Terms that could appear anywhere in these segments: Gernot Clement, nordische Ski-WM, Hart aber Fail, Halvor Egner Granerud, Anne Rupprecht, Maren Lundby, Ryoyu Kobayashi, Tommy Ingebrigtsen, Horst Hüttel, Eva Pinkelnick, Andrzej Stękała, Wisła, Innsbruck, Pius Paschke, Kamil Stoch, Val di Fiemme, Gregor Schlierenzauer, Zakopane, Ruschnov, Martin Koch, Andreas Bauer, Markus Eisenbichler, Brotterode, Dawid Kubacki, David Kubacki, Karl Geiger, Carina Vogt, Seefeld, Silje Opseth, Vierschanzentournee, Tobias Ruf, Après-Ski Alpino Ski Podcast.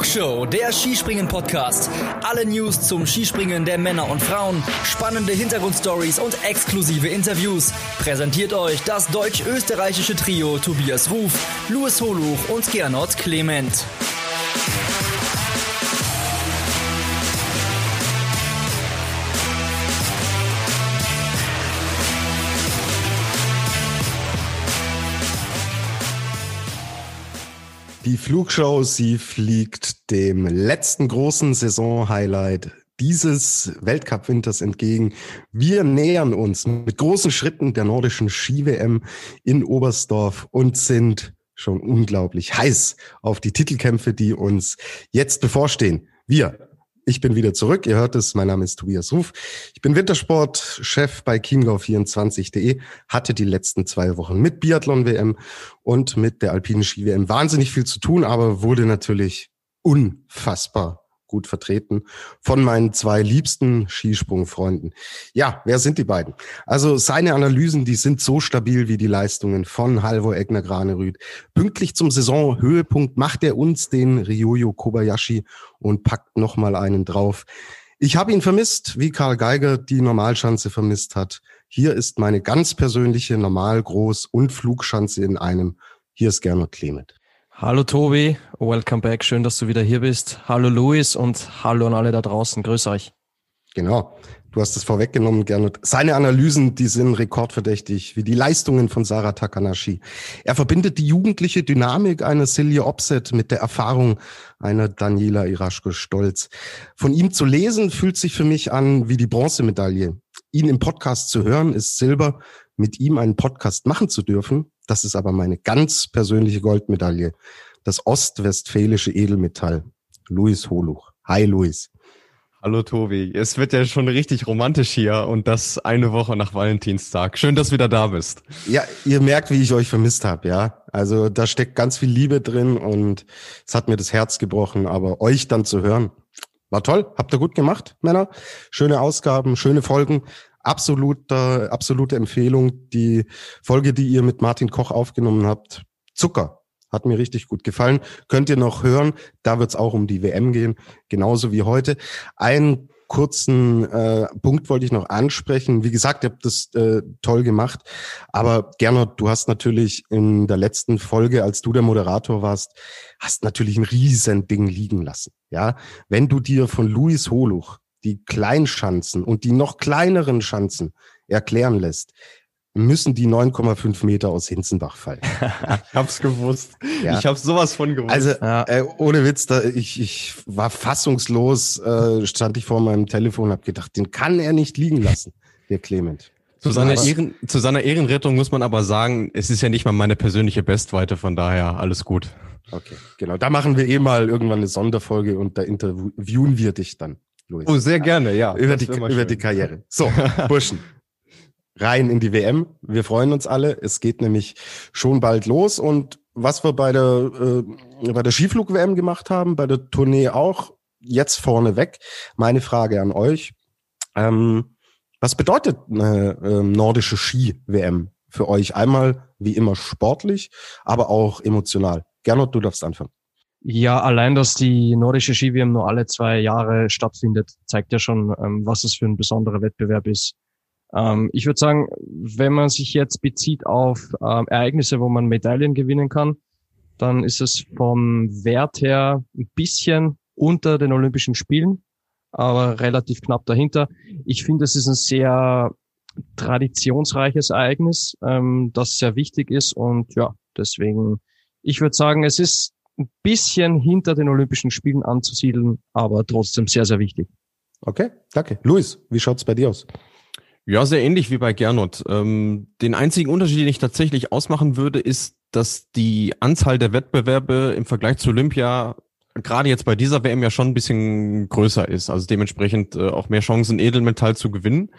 Holuch Show, der Skispringen-Podcast. Alle News zum Skispringen der Männer und Frauen, spannende Hintergrundstories und exklusive Interviews. Präsentiert euch das deutsch-österreichische Trio Tobias Ruf, Louis Holuch und Gernot Clement. Die Flugshow, sie fliegt dem letzten großen Saison-Highlight dieses Weltcup-Winters entgegen. Wir nähern uns mit großen Schritten der nordischen Ski-WM in Oberstdorf und sind schon unglaublich heiß auf die Titelkämpfe, die uns jetzt bevorstehen. Ich bin wieder zurück, ihr hört es, mein Name ist Tobias Ruf. Ich bin Wintersportchef bei chiemgau24.de, hatte die letzten 2 Wochen mit Biathlon-WM und mit der alpinen Ski-WM wahnsinnig viel zu tun, aber wurde natürlich unfassbar gut vertreten von meinen 2 liebsten Skisprungfreunden. Ja, wer sind die beiden? Also seine Analysen, die sind so stabil wie die Leistungen von Halvor Egner Granerud. Pünktlich zum Saisonhöhepunkt macht er uns den Ryoyu Kobayashi und packt nochmal einen drauf. Ich habe ihn vermisst, wie Karl Geiger die Normalschanze vermisst hat. Hier ist meine ganz persönliche Normal-, Groß- und Flugschanze in einem. Hier ist Gernot Clement. Hallo Tobi, welcome back, schön, dass du wieder hier bist. Hallo Luis und hallo an alle da draußen, grüß euch. Genau, du hast es vorweggenommen, Gernot. Seine Analysen, die sind rekordverdächtig, wie die Leistungen von Sara Takanashi. Er verbindet die jugendliche Dynamik einer Silje Opseth mit der Erfahrung einer Daniela Iraschko-Stolz. Von ihm zu lesen fühlt sich für mich an wie die Bronzemedaille. Ihn im Podcast zu hören ist Silber, mit ihm einen Podcast machen zu dürfen, das ist aber meine ganz persönliche Goldmedaille, das ostwestfälische Edelmetall, Louis Holuch. Hi Louis. Hallo Tobi, es wird ja schon richtig romantisch hier und das eine Woche nach Valentinstag. Schön, dass du wieder da bist. Ja, ihr merkt, wie ich euch vermisst habe, ja. Also da steckt ganz viel Liebe drin und es hat mir das Herz gebrochen, aber euch dann zu hören, war toll. Habt ihr gut gemacht, Männer. Schöne Ausgaben, schöne Folgen. Absolute Empfehlung. Die Folge, die ihr mit Martin Koch aufgenommen habt, Zucker, hat mir richtig gut gefallen. Könnt ihr noch hören, da wird es auch um die WM gehen, genauso wie heute. Einen kurzen Punkt wollte ich noch ansprechen. Wie gesagt, ihr habt das toll gemacht, aber Gernot, du hast natürlich in der letzten Folge, als du der Moderator warst, hast natürlich ein riesen Ding liegen lassen. Ja, wenn du dir von Louis Holuch die Kleinschanzen und die noch kleineren Schanzen erklären lässt, müssen die 9,5 Meter aus Hinzenbach fallen. Ich hab's gewusst. Ja. Ich hab sowas von gewusst. Also ohne Witz, ich war fassungslos, stand ich vor meinem Telefon und hab gedacht, den kann er nicht liegen lassen, der Clement. Zu seiner Ehrenrettung muss man aber sagen, es ist ja nicht mal meine persönliche Bestweite, von daher alles gut. Okay, genau. Da machen wir mal irgendwann eine Sonderfolge und da interviewen wir dich dann. Louis. Oh, sehr gerne, ja. Über die Karriere. So, Burschen, rein in die WM. Wir freuen uns alle. Es geht nämlich schon bald los. Und was wir bei der Skiflug-WM gemacht haben, bei der Tournee auch, jetzt vorneweg, meine Frage an euch. Was bedeutet eine nordische Ski-WM für euch? Einmal, wie immer, sportlich, aber auch emotional. Gernot, du darfst anfangen. Ja, allein, dass die nordische Ski-WM nur alle 2 Jahre stattfindet, zeigt ja schon, was es für ein besonderer Wettbewerb ist. Ich würde sagen, wenn man sich jetzt bezieht auf Ereignisse, wo man Medaillen gewinnen kann, dann ist es vom Wert her ein bisschen unter den Olympischen Spielen, aber relativ knapp dahinter. Ich finde, es ist ein sehr traditionsreiches Ereignis, das sehr wichtig ist und ja, deswegen, ich würde sagen, es ist ein bisschen hinter den Olympischen Spielen anzusiedeln, aber trotzdem sehr, sehr wichtig. Okay, danke. Luis, wie schaut's bei dir aus? Ja, sehr ähnlich wie bei Gernot. Den einzigen Unterschied, den ich tatsächlich ausmachen würde, ist, dass die Anzahl der Wettbewerbe im Vergleich zu Olympia gerade jetzt bei dieser WM ja schon ein bisschen größer ist. Also dementsprechend auch mehr Chancen, Edelmetall zu gewinnen.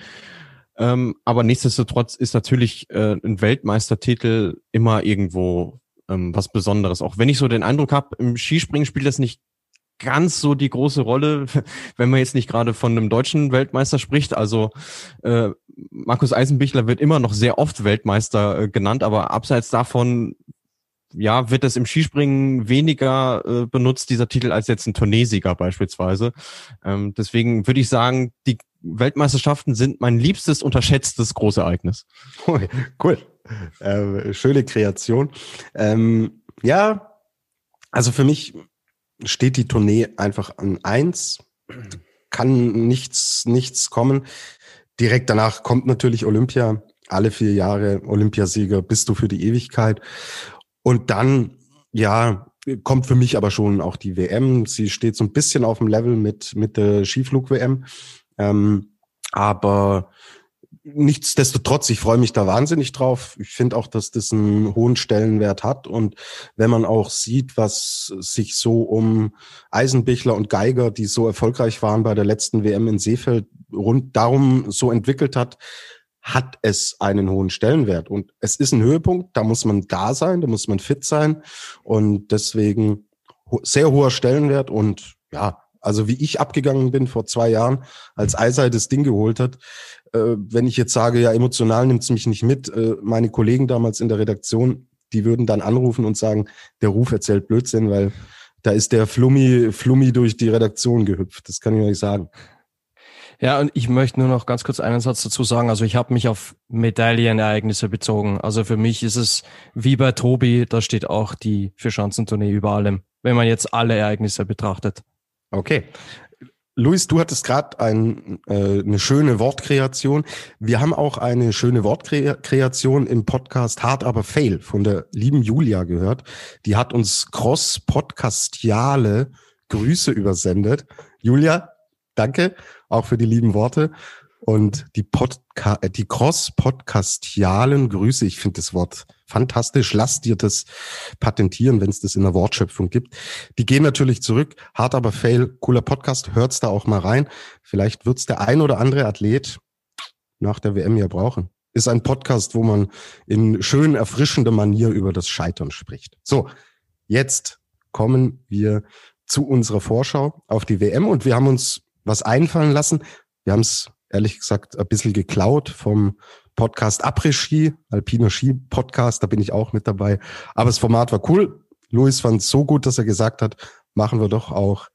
Aber nichtsdestotrotz ist natürlich ein Weltmeistertitel immer irgendwo was Besonderes. Auch wenn ich so den Eindruck habe, im Skispringen spielt das nicht ganz so die große Rolle, wenn man jetzt nicht gerade von einem deutschen Weltmeister spricht. Also Markus Eisenbichler wird immer noch sehr oft Weltmeister genannt, aber abseits davon ja, wird das im Skispringen weniger benutzt, dieser Titel, als jetzt ein Turniersieger beispielsweise. Deswegen würde ich sagen, die Weltmeisterschaften sind mein liebstes, unterschätztes Großereignis. Cool. Schöne Kreation. Ja, also für mich steht die Tournee einfach an 1. Kann nichts kommen. Direkt danach kommt natürlich Olympia. Alle 4 Jahre Olympiasieger bist du für die Ewigkeit. Und dann, ja, kommt für mich aber schon auch die WM. Sie steht so ein bisschen auf dem Level mit der Skiflug-WM. Aber nichtsdestotrotz, ich freue mich da wahnsinnig drauf. Ich finde auch, dass das einen hohen Stellenwert hat. Und wenn man auch sieht, was sich so um Eisenbichler und Geiger, die so erfolgreich waren bei der letzten WM in Seefeld, rund darum so entwickelt hat, hat es einen hohen Stellenwert. Und es ist ein Höhepunkt, da muss man da sein, da muss man fit sein. Und deswegen sehr hoher Stellenwert. Und ja, also wie ich abgegangen bin vor 2 Jahren, als Eisei das Ding geholt hat, wenn ich jetzt sage, ja, emotional nimmt es mich nicht mit, meine Kollegen damals in der Redaktion, die würden dann anrufen und sagen, der Ruf erzählt Blödsinn, weil da ist der Flummi durch die Redaktion gehüpft. Das kann ich euch sagen. Ja, und ich möchte nur noch ganz kurz einen Satz dazu sagen. Also ich habe mich auf Medaillenereignisse bezogen. Also für mich ist es wie bei Tobi, da steht auch die Vierschanzentournee über allem, wenn man jetzt alle Ereignisse betrachtet. Okay. Louis, du hattest gerade eine schöne Wortkreation. Wir haben auch eine schöne Wortkreation im Podcast Hart aber Fail von der lieben Julia gehört. Die hat uns cross-podcastiale Grüße übersendet. Julia, danke auch für die lieben Worte und die cross-podcastialen Grüße. Ich finde das Wort fantastisch. Lass dir das patentieren, wenn es das in der Wortschöpfung gibt. Die gehen natürlich zurück. Hart aber Fail, cooler Podcast. Hört's da auch mal rein. Vielleicht wird's der ein oder andere Athlet nach der WM ja brauchen. Ist ein Podcast, wo man in schön erfrischender Manier über das Scheitern spricht. So, jetzt kommen wir zu unserer Vorschau auf die WM und wir haben uns was einfallen lassen. Wir haben es ehrlich gesagt ein bisschen geklaut vom Podcast Après-Ski, Alpino Ski Podcast, da bin ich auch mit dabei. Aber das Format war cool. Louis fand es so gut, dass er gesagt hat, machen wir doch auch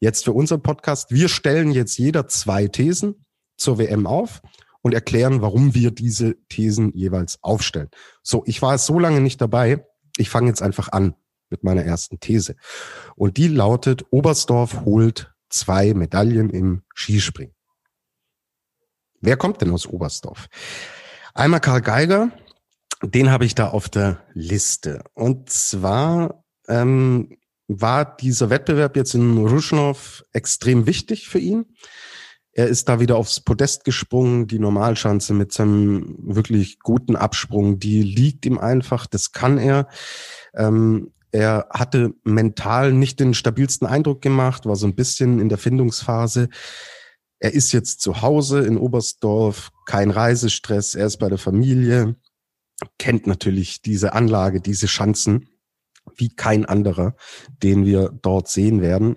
jetzt für unseren Podcast. Wir stellen jetzt jeder 2 Thesen zur WM auf und erklären, warum wir diese Thesen jeweils aufstellen. So, ich war so lange nicht dabei. Ich fange jetzt einfach an mit meiner ersten These. Und die lautet, Oberstdorf holt 2 Medaillen im Skispringen. Wer kommt denn aus Oberstdorf? Einmal Karl Geiger, den habe ich da auf der Liste. Und zwar war dieser Wettbewerb jetzt in Ruschnov extrem wichtig für ihn. Er ist da wieder aufs Podest gesprungen, die Normalschanze mit seinem wirklich guten Absprung, die liegt ihm einfach, das kann er. Er hatte mental nicht den stabilsten Eindruck gemacht, war so ein bisschen in der Findungsphase. Er ist jetzt zu Hause in Oberstdorf, kein Reisestress, er ist bei der Familie, kennt natürlich diese Anlage, diese Schanzen wie kein anderer, den wir dort sehen werden.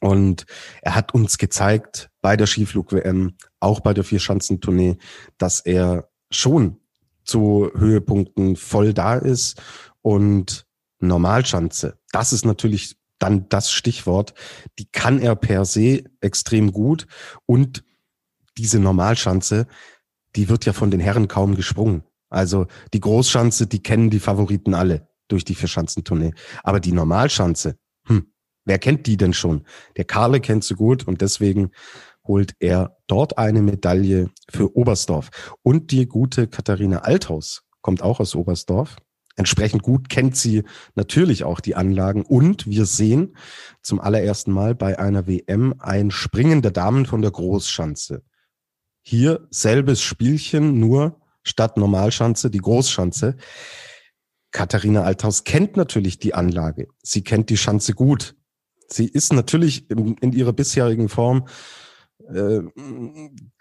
Und er hat uns gezeigt bei der Skiflug-WM, auch bei der Vierschanzentournee, dass er schon zu Höhepunkten voll da ist. Und Normalschanze, das ist natürlich dann das Stichwort, die kann er per se extrem gut und diese Normalschanze, die wird ja von den Herren kaum gesprungen. Also die Großschanze, die kennen die Favoriten alle durch die Vierschanzentournee. Aber die Normalschanze, wer kennt die denn schon? Der Karle kennt sie gut und deswegen holt er dort eine Medaille für Oberstdorf. Und die gute Katharina Althaus kommt auch aus Oberstdorf. Entsprechend gut kennt sie natürlich auch die Anlagen und wir sehen zum allerersten Mal bei einer WM ein Springen der Damen von der Großschanze. Hier selbes Spielchen, nur statt Normalschanze die Großschanze. Katharina Althaus kennt natürlich die Anlage. Sie kennt die Schanze gut. Sie ist natürlich in ihrer bisherigen Form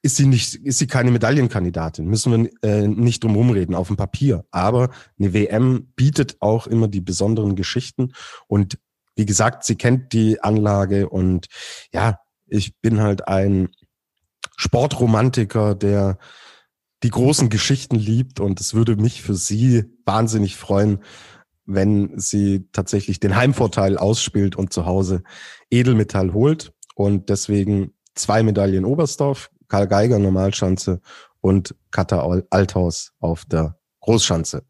ist sie keine Medaillenkandidatin, müssen wir nicht drum rumreden, auf dem Papier. Aber eine WM bietet auch immer die besonderen Geschichten. Und wie gesagt, sie kennt die Anlage und ja, ich bin halt ein Sportromantiker, der die großen Geschichten liebt und es würde mich für sie wahnsinnig freuen, wenn sie tatsächlich den Heimvorteil ausspielt und zu Hause Edelmetall holt. Und deswegen 2 Medaillen Oberstdorf, Karl Geiger Normalschanze und Katharina Althaus auf der Großschanze.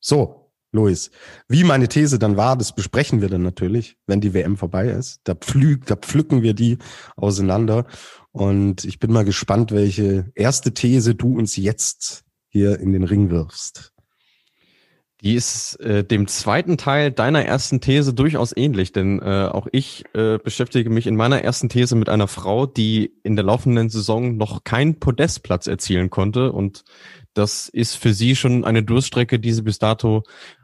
So, Louis, wie meine These dann war, das besprechen wir dann natürlich, wenn die WM vorbei ist. Da pflücken wir die auseinander. Und ich bin mal gespannt, welche erste These du uns jetzt hier in den Ring wirfst. Die ist dem zweiten Teil deiner ersten These durchaus ähnlich, denn auch ich beschäftige mich in meiner ersten These mit einer Frau, die in der laufenden Saison noch keinen Podestplatz erzielen konnte, und das ist für sie schon eine Durststrecke, die sie bis dato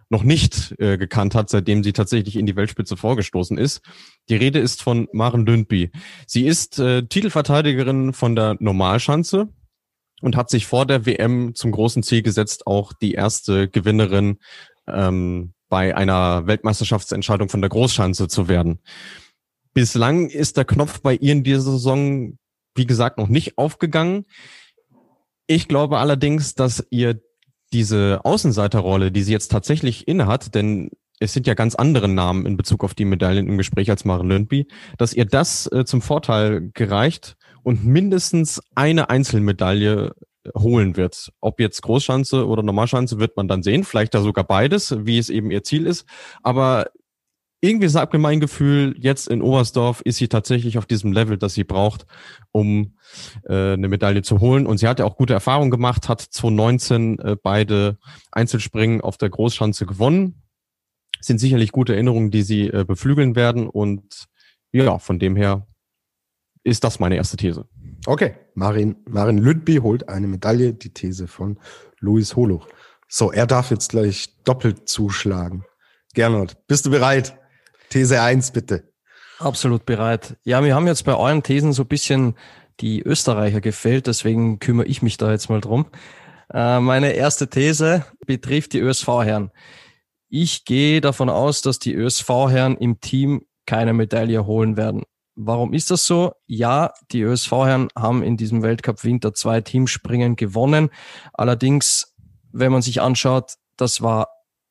noch nicht gekannt hat, seitdem sie tatsächlich in die Weltspitze vorgestoßen ist. Die Rede ist von Maren Lundby. Sie ist Titelverteidigerin von der Normalschanze und hat sich vor der WM zum großen Ziel gesetzt, auch die erste Gewinnerin bei einer Weltmeisterschaftsentscheidung von der Großschanze zu werden. Bislang ist der Knopf bei ihr in dieser Saison, wie gesagt, noch nicht aufgegangen. Ich glaube allerdings, dass ihr diese Außenseiterrolle, die sie jetzt tatsächlich innehat, denn es sind ja ganz andere Namen in Bezug auf die Medaillen im Gespräch als Maren Lundby, dass ihr das zum Vorteil gereicht und mindestens eine Einzelmedaille holen wird. Ob jetzt Großschanze oder Normalschanze, wird man dann sehen. Vielleicht da sogar beides, wie es eben ihr Ziel ist. Aber irgendwie sagt mir mein Gefühl, jetzt in Oberstdorf ist sie tatsächlich auf diesem Level, das sie braucht, um eine Medaille zu holen. Und sie hat ja auch gute Erfahrungen gemacht, hat 2019 beide Einzelspringen auf der Großschanze gewonnen. Das sind sicherlich gute Erinnerungen, die sie beflügeln werden. Und ja, von dem her ist das meine erste These. Okay, Maren Lundby holt eine Medaille, die These von Louis Holuch. So, er darf jetzt gleich doppelt zuschlagen. Gernot, bist du bereit? These 1 bitte. Absolut bereit. Ja, wir haben jetzt bei euren Thesen so ein bisschen die Österreicher gefehlt, deswegen kümmere ich mich da jetzt mal drum. Meine erste These betrifft die ÖSV-Herren. Ich gehe davon aus, dass die ÖSV-Herren im Team keine Medaille holen werden. Warum ist das so? Ja, die ÖSV-Herren haben in diesem Weltcup Winter 2 Teamspringen gewonnen. Allerdings, wenn man sich anschaut, das war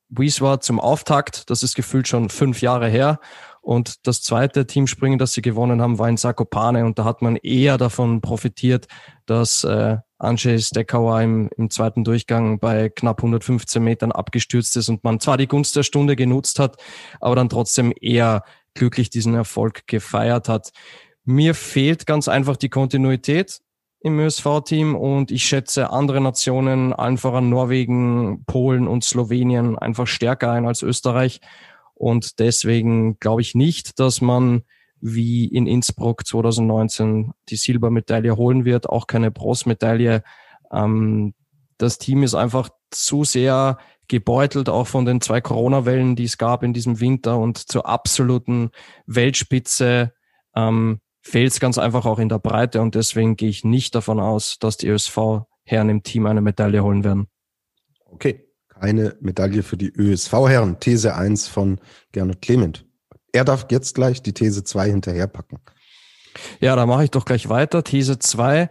Wisła zum Auftakt. Das ist gefühlt schon 5 Jahre her. Und das zweite Teamspringen, das sie gewonnen haben, war in Zakopane. Und da hat man eher davon profitiert, dass Andrzej Stękała im zweiten Durchgang bei knapp 115 Metern abgestürzt ist und man zwar die Gunst der Stunde genutzt hat, aber dann trotzdem eher glücklich diesen Erfolg gefeiert hat. Mir fehlt ganz einfach die Kontinuität im ÖSV-Team und ich schätze andere Nationen, allen voran Norwegen, Polen und Slowenien, einfach stärker ein als Österreich. Und deswegen glaube ich nicht, dass man wie in Innsbruck 2019 die Silbermedaille holen wird, auch keine Bronzemedaille. Das Team ist einfach zu sehr gebeutelt, auch von den 2 Corona-Wellen, die es gab in diesem Winter, und zur absoluten Weltspitze fehlt es ganz einfach auch in der Breite, und deswegen gehe ich nicht davon aus, dass die ÖSV-Herren im Team eine Medaille holen werden. Okay, keine Medaille für die ÖSV-Herren. These 1 von Gernot Clement. Er darf jetzt gleich die These 2 hinterherpacken. Ja, da mache ich doch gleich weiter. These 2.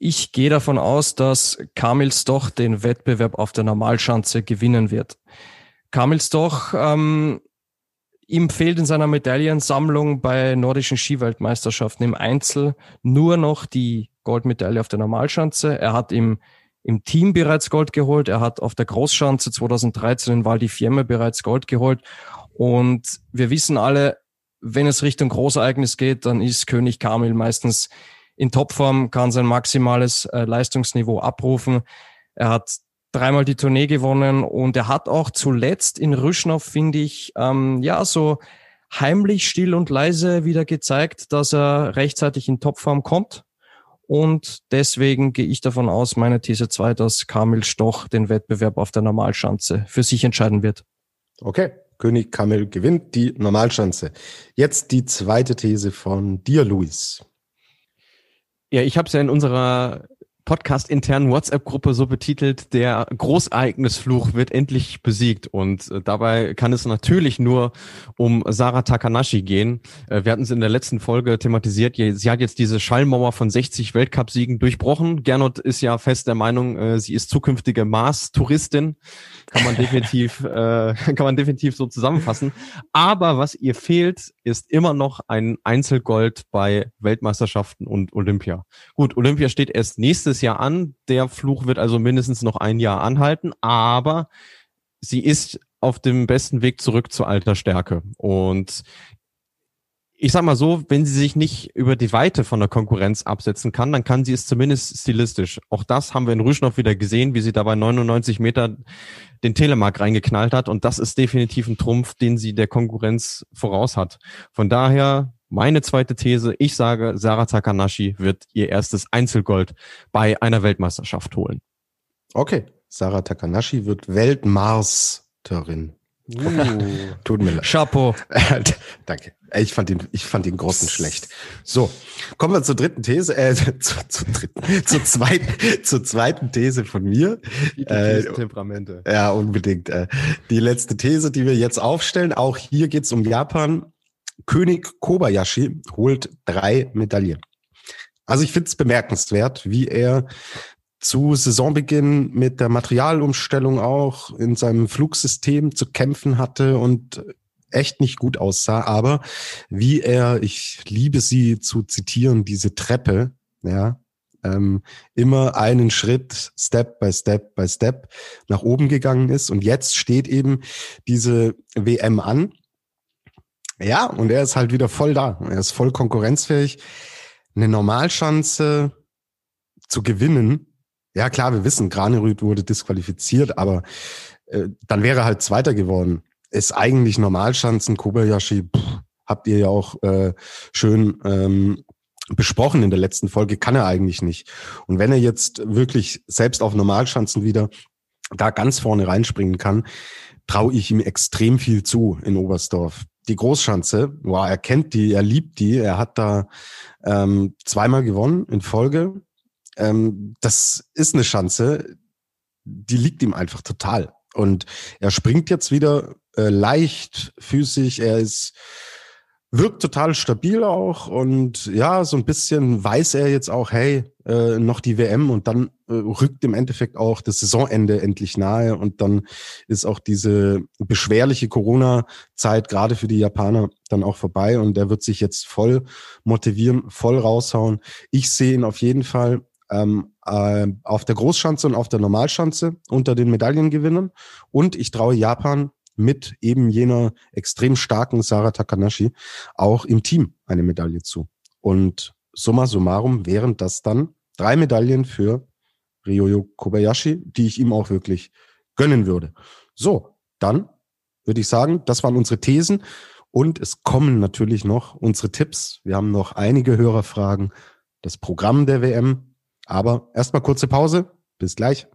Ich gehe davon aus, dass Kamil Stoch den Wettbewerb auf der Normalschanze gewinnen wird. Kamil Stoch, ihm fehlt in seiner Medaillensammlung bei nordischen Skiweltmeisterschaften im Einzel nur noch die Goldmedaille auf der Normalschanze. Er hat im Team bereits Gold geholt. Er hat auf der Großschanze 2013 in Val di Fiemme bereits Gold geholt. Und wir wissen alle, wenn es Richtung Großereignis geht, dann ist König Kamil meistens in Topform, kann sein maximales Leistungsniveau abrufen. Er hat 3-mal die Tournee gewonnen und er hat auch zuletzt in Ruschnov, finde ich, so heimlich, still und leise wieder gezeigt, dass er rechtzeitig in Topform kommt. Und deswegen gehe ich davon aus, meine These 2, dass Kamil Stoch den Wettbewerb auf der Normalschanze für sich entscheiden wird. Okay, König Kamil gewinnt die Normalschanze. Jetzt die zweite These von dir, Louis. Ja, ich habe es ja in unserer podcast-internen WhatsApp-Gruppe so betitelt, der Großereignisfluch wird endlich besiegt. Und dabei kann es natürlich nur um Sara Takanashi gehen. Wir hatten es in der letzten Folge thematisiert. Sie hat jetzt diese Schallmauer von 60 Weltcup-Siegen durchbrochen. Gernot ist ja fest der Meinung, sie ist zukünftige Mars-Touristin. Kann man definitiv so zusammenfassen. Aber was ihr fehlt, ist immer noch ein Einzelgold bei Weltmeisterschaften und Olympia. Gut, Olympia steht erst nächstes Jahr an. Der Fluch wird also mindestens noch ein Jahr anhalten. Aber sie ist auf dem besten Weg zurück zu alter Stärke. Und ich sag mal so, wenn sie sich nicht über die Weite von der Konkurrenz absetzen kann, dann kann sie es zumindest stilistisch. Auch das haben wir in Ruschnov wieder gesehen, wie sie da bei 99 Meter den Telemark reingeknallt hat. Und das ist definitiv ein Trumpf, den sie der Konkurrenz voraus hat. Von daher meine zweite These. Ich sage, Sara Takanashi wird ihr erstes Einzelgold bei einer Weltmeisterschaft holen. Okay, Sara Takanashi wird Weltmeisterin. Tut mir leid. Chapeau. Danke. Ich fand den großen schlecht. So, kommen wir zur dritten These, zur zweiten These von mir. Temperamente. Ja, unbedingt. Die letzte These, die wir jetzt aufstellen, auch hier geht's um Japan. König Kobayashi holt 3 Medaillen. Also ich finde es bemerkenswert, wie er zu Saisonbeginn mit der Materialumstellung auch in seinem Flugsystem zu kämpfen hatte und echt nicht gut aussah, aber wie er, ich liebe sie zu zitieren, diese Treppe, ja, immer einen Schritt, Step by Step by Step nach oben gegangen ist und jetzt steht eben diese WM an. Ja, und er ist halt wieder voll da. Er ist voll konkurrenzfähig. Eine Normalschanze zu gewinnen. Ja, klar, wir wissen, Granerud wurde disqualifiziert, aber dann wäre er halt Zweiter geworden. Ist eigentlich Normalschanzen, Kobayashi, habt ihr ja auch schön besprochen in der letzten Folge, kann er eigentlich nicht. Und wenn er jetzt wirklich selbst auf Normalschanzen wieder da ganz vorne reinspringen kann, traue ich ihm extrem viel zu in Oberstdorf. Die Großschanze, wow, er kennt die, er liebt die, er hat da zweimal gewonnen in Folge. Das ist eine Schanze, die liegt ihm einfach total. Und er springt jetzt wieder leicht, physisch, wirkt total stabil auch und ja, so ein bisschen weiß er jetzt auch, hey, noch die WM und dann rückt im Endeffekt auch das Saisonende endlich nahe und dann ist auch diese beschwerliche Corona-Zeit gerade für die Japaner dann auch vorbei und er wird sich jetzt voll motivieren, voll raushauen. Ich sehe ihn auf jeden Fall auf der Großschanze und auf der Normalschanze unter den Medaillengewinnern und ich traue Japan mit eben jener extrem starken Sara Takanashi auch im Team eine Medaille zu. Und summa summarum wären das dann 3 Medaillen für Ryoyu Kobayashi, die ich ihm auch wirklich gönnen würde. So, dann würde ich sagen, das waren unsere Thesen und es kommen natürlich noch unsere Tipps. Wir haben noch einige Hörerfragen, das Programm der WM, aber erstmal kurze Pause. Bis gleich.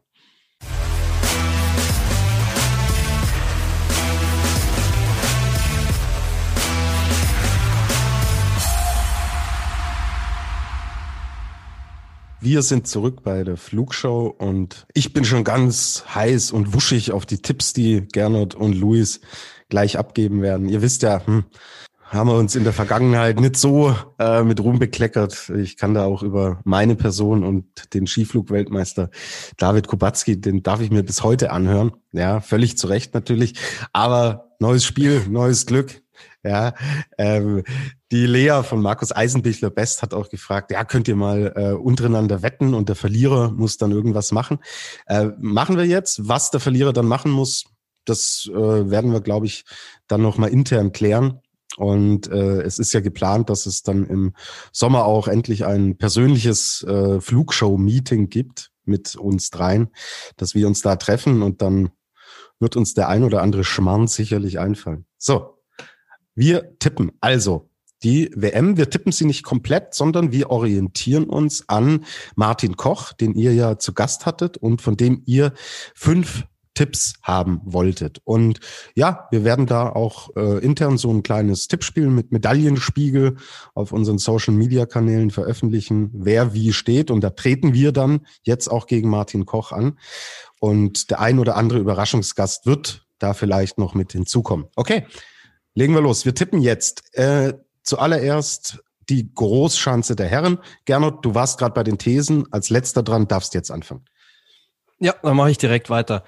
Wir sind zurück bei der Flugshow und ich bin schon ganz heiß und wuschig auf die Tipps, die Gernot und Louis gleich abgeben werden. Ihr wisst ja, haben wir uns in der Vergangenheit nicht so mit Ruhm bekleckert. Ich kann da auch über meine Person und den Skiflug-Weltmeister David Kubacki, den darf ich mir bis heute anhören. Ja, völlig zu Recht natürlich, aber neues Spiel, neues Glück. Ja, die Lea von Markus Eisenbichler Best hat auch gefragt, ja, könnt ihr mal untereinander wetten und der Verlierer muss dann irgendwas machen. Machen wir jetzt. Was der Verlierer dann machen muss, das werden wir, glaube ich, dann nochmal intern klären. Und es ist ja geplant, dass es dann im Sommer auch endlich ein persönliches Flugshow-Meeting gibt mit uns dreien, dass wir uns da treffen und dann wird uns der ein oder andere Schmarrn sicherlich einfallen. So. Wir tippen also die WM, wir tippen sie nicht komplett, sondern wir orientieren uns an Martin Koch, den ihr ja zu Gast hattet und von dem ihr 5 Tipps haben wolltet. Und ja, wir werden da auch intern so ein kleines Tippspiel mit Medaillenspiegel auf unseren Social-Media-Kanälen veröffentlichen, wer wie steht. Und da treten wir dann jetzt auch gegen Martin Koch an. Und der ein oder andere Überraschungsgast wird da vielleicht noch mit hinzukommen. Okay, legen wir los. Wir tippen jetzt zuallererst die Großschanze der Herren. Gernot, du warst gerade bei den Thesen. Als letzter dran, darfst jetzt anfangen. Ja, dann mache ich direkt weiter.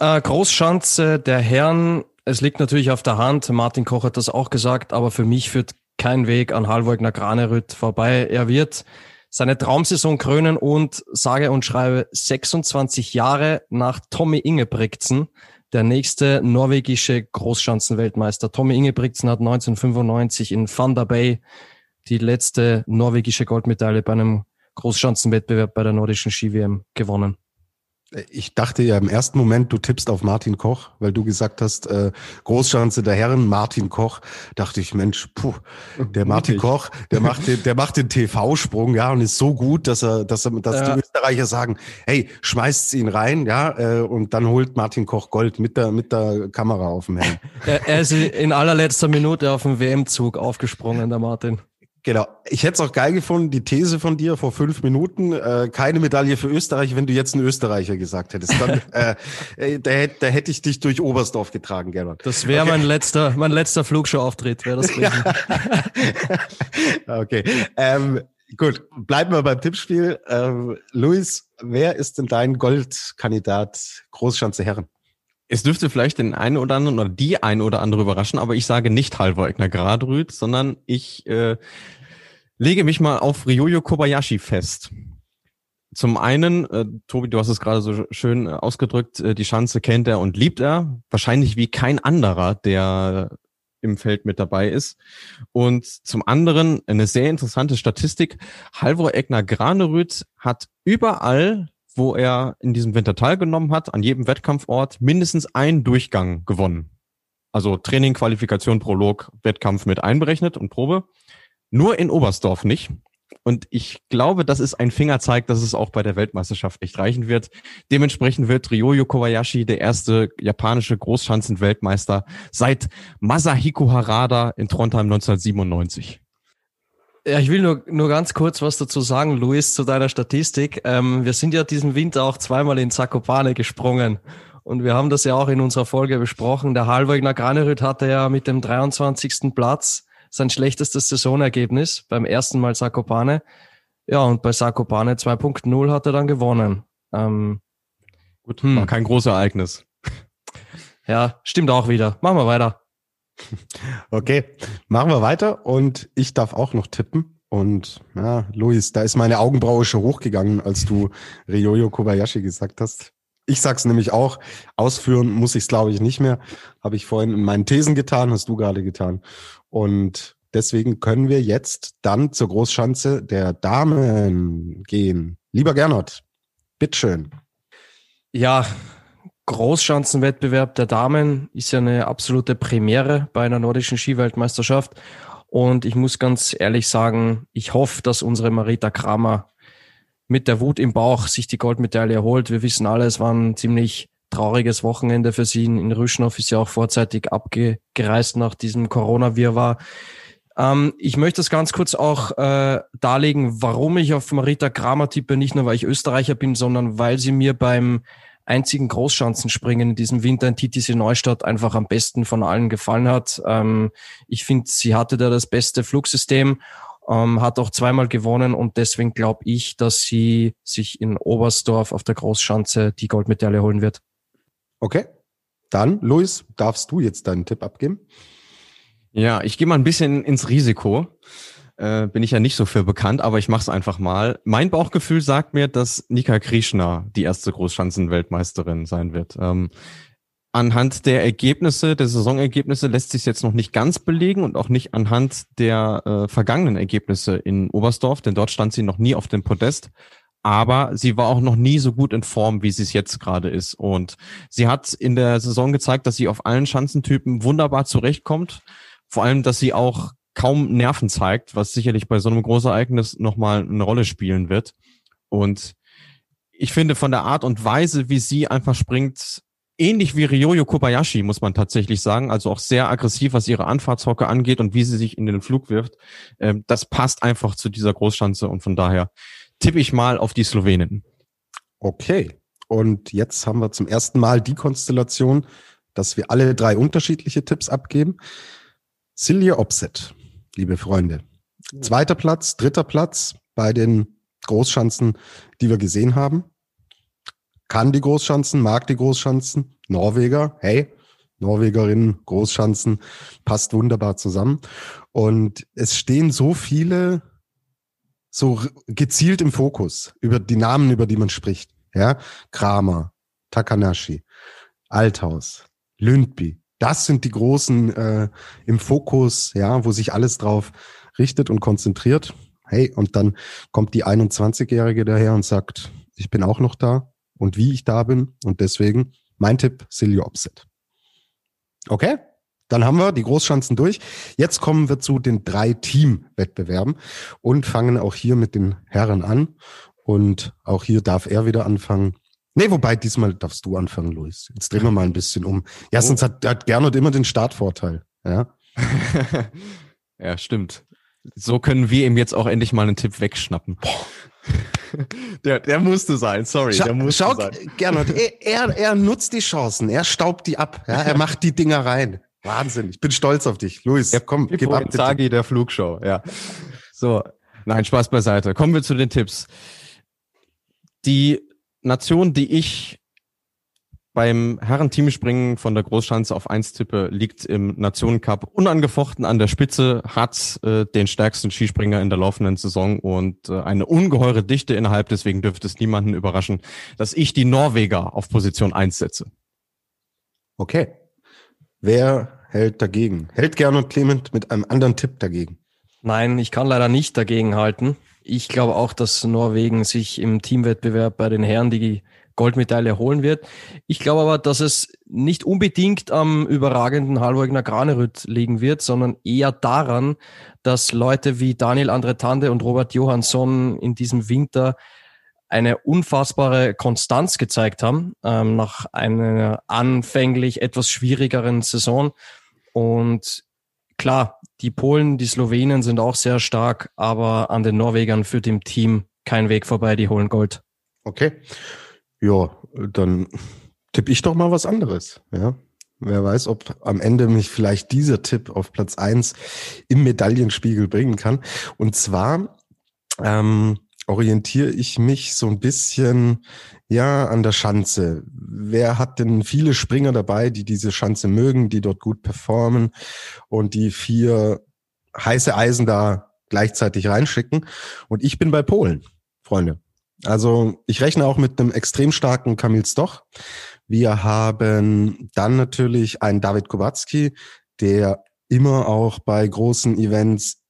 Großschanze der Herren, es liegt natürlich auf der Hand, Martin Koch hat das auch gesagt, aber für mich führt kein Weg an Halvor Egner Granerud vorbei. Er wird seine Traumsaison krönen und sage und schreibe 26 Jahre nach Tommy Ingebrigtsen, der nächste norwegische Großschanzenweltmeister. Tommy Ingebrigtsen hat 1995 in Thunder Bay die letzte norwegische Goldmedaille bei einem Großschanzenwettbewerb bei der nordischen Ski-WM gewonnen. Ich dachte ja im ersten Moment, du tippst auf Martin Koch, weil du gesagt hast, Großschanze der Herren, Martin Koch. Dachte ich, Mensch, puh, der Martin Koch, der macht den TV-Sprung, ja, und ist so gut, dass die Österreicher sagen, hey, schmeißt ihn rein, ja, und dann holt Martin Koch Gold mit der Kamera auf dem Helm. Er ist in allerletzter Minute auf dem WM-Zug aufgesprungen, der Martin. Genau. Ich hätte es auch geil gefunden, die These von dir vor 5 Minuten, keine Medaille für Österreich, wenn du jetzt einen Österreicher gesagt hättest. Dann, da hätte ich dich durch Oberstdorf getragen, Gernot. Das wäre okay. mein letzter Flugshow-Auftritt, wäre das gewesen. Okay. Gut, bleiben wir beim Tippspiel. Louis, wer ist denn dein Goldkandidat Großschanze Herren? Es dürfte vielleicht den einen oder anderen oder die ein oder andere überraschen, aber ich sage nicht Halvor Egner Granerud, sondern ich lege mich mal auf Ryoyu Kobayashi fest. Zum einen, Tobi, du hast es gerade so schön ausgedrückt, die Schanze kennt er und liebt er, wahrscheinlich wie kein anderer, der im Feld mit dabei ist. Und zum anderen eine sehr interessante Statistik, Halvor Egner Granerud hat überall, wo er in diesem Winter teilgenommen hat, an jedem Wettkampfort mindestens einen Durchgang gewonnen. Also Training, Qualifikation, Prolog, Wettkampf mit einberechnet und Probe. Nur in Oberstdorf nicht. Und ich glaube, das ist ein Fingerzeig, dass es auch bei der Weltmeisterschaft nicht reichen wird. Dementsprechend wird Ryoyu Kobayashi der erste japanische Großschanzen-Weltmeister seit Masahiko Harada in Trondheim 1997. Ja, ich will nur ganz kurz was dazu sagen, Luis, zu deiner Statistik. Wir sind ja diesen Winter auch zweimal in Zakopane gesprungen und wir haben das ja auch in unserer Folge besprochen. Der Halvor Egner Granerud hatte ja mit dem 23. Platz sein schlechtestes Saisonergebnis beim ersten Mal Zakopane. Ja, und bei Zakopane 2.0 hat er dann gewonnen. Gut, war kein großes Ereignis. Ja, stimmt auch wieder. Machen wir weiter. Okay, machen wir weiter und ich darf auch noch tippen. Und ja, Louis, da ist meine Augenbraue schon hochgegangen, als du Ryoyu Kobayashi gesagt hast. Ich sag's nämlich auch, ausführen muss ich's, glaube ich, nicht mehr. Habe ich vorhin in meinen Thesen getan, hast du gerade getan. Und deswegen können wir jetzt dann zur Großschanze der Damen gehen. Lieber Gernot, bitteschön. Ja, Großschanzenwettbewerb der Damen ist ja eine absolute Premiere bei einer nordischen Skiweltmeisterschaft. Und ich muss ganz ehrlich sagen, ich hoffe, dass unsere Marita Kramer mit der Wut im Bauch sich die Goldmedaille erholt. Wir wissen alle, es war ein ziemlich trauriges Wochenende für sie. In Ruschnov ist ja auch vorzeitig abgereist nach diesem Corona-Wirrwarr. Ich möchte das ganz kurz auch darlegen, warum ich auf Marita Kramer tippe. Nicht nur, weil ich Österreicher bin, sondern weil sie mir beim einzigen Großschanzenspringen in diesem Winter in TTC Neustadt einfach am besten von allen gefallen hat. Ich finde, sie hatte da das beste Flugsystem, hat auch zweimal gewonnen und deswegen glaube ich, dass sie sich in Oberstdorf auf der Großschanze die Goldmedaille holen wird. Okay, dann Louis, darfst du jetzt deinen Tipp abgeben? Ja, ich gehe mal ein bisschen ins Risiko. Bin ich ja nicht so für bekannt, aber ich mache es einfach mal. Mein Bauchgefühl sagt mir, dass Nika Krishna die erste Großschanzenweltmeisterin sein wird. Anhand der Ergebnisse, der Saisonergebnisse lässt sich jetzt noch nicht ganz belegen und auch nicht anhand der vergangenen Ergebnisse in Oberstdorf, denn dort stand sie noch nie auf dem Podest. Aber sie war auch noch nie so gut in Form, wie sie es jetzt gerade ist. Und sie hat in der Saison gezeigt, dass sie auf allen Schanzentypen wunderbar zurechtkommt. Vor allem, dass sie auch kaum Nerven zeigt, was sicherlich bei so einem Großereignis nochmal eine Rolle spielen wird. Und ich finde, von der Art und Weise, wie sie einfach springt, ähnlich wie Ryoyu Kobayashi, muss man tatsächlich sagen. Also auch sehr aggressiv, was ihre Anfahrtshocke angeht und wie sie sich in den Flug wirft. Das passt einfach zu dieser Großschanze und von daher tippe ich mal auf die Slowenen. Okay, und jetzt haben wir zum ersten Mal die Konstellation, dass wir alle drei unterschiedliche Tipps abgeben. Silje Opseth, liebe Freunde. Zweiter Platz, dritter Platz bei den Großschanzen, die wir gesehen haben. Kann die Großschanzen, mag die Großschanzen, Norweger, hey, Norwegerinnen, Großschanzen, passt wunderbar zusammen. Und es stehen so viele so gezielt im Fokus, über die Namen, über die man spricht. Ja, Kramer, Takanashi, Althaus, Lundby, das sind die Großen im Fokus, ja, wo sich alles drauf richtet und konzentriert. Hey, und dann kommt die 21-Jährige daher und sagt, ich bin auch noch da. Und wie ich da bin. Und deswegen mein Tipp, Silje Opseth. Okay, dann haben wir die Großschanzen durch. Jetzt kommen wir zu den drei Team-Wettbewerben und fangen auch hier mit den Herren an. Und auch hier darf er wieder anfangen. Nee, wobei, diesmal darfst du anfangen, Louis. Jetzt drehen wir mal ein bisschen um. Ja, sonst hat Gernot immer den Startvorteil. Ja, ja, stimmt. So können wir ihm jetzt auch endlich mal einen Tipp wegschnappen. Boah. Der musste sein, sorry. Schau, Gernot, er nutzt die Chancen, er staubt die ab, ja, er macht die Dinger rein. Wahnsinn, ich bin stolz auf dich. Louis, ja, komm, gib ab. Tagi der Flugshow, ja. So, nein, Spaß beiseite. Kommen wir zu den Tipps. Die Nation, die ich beim Herrenteamspringen von der Großschanze auf 1 tippe, liegt im Nationencup unangefochten an der Spitze, hat den stärksten Skispringer in der laufenden Saison und eine ungeheure Dichte innerhalb. Deswegen dürfte es niemanden überraschen, dass ich die Norweger auf Position 1 setze. Okay. Wer hält dagegen? Hält Gernot Clement mit einem anderen Tipp dagegen? Nein, ich kann leider nicht dagegen halten. Ich glaube auch, dass Norwegen sich im Teamwettbewerb bei den Herren die Goldmedaille holen wird. Ich glaube aber, dass es nicht unbedingt am überragenden Halvor Egner Granerud liegen wird, sondern eher daran, dass Leute wie Daniel Andretande und Robert Johansson in diesem Winter eine unfassbare Konstanz gezeigt haben, nach einer anfänglich etwas schwierigeren Saison. Und klar, die Polen, die Slowenen sind auch sehr stark, aber an den Norwegern führt im Team kein Weg vorbei, die holen Gold. Okay. Ja, dann tippe ich doch mal was anderes. Ja, wer weiß, ob am Ende mich vielleicht dieser Tipp auf Platz 1 im Medaillenspiegel bringen kann. Und zwar orientiere ich mich so ein bisschen ja an der Schanze. Wer hat denn viele Springer dabei, die diese Schanze mögen, die dort gut performen und die 4 heiße Eisen da gleichzeitig reinschicken? Und ich bin bei Polen, Freunde. Also ich rechne auch mit einem extrem starken Kamil Stoch. Wir haben dann natürlich einen Dawid Kubacki, der immer auch bei großen Events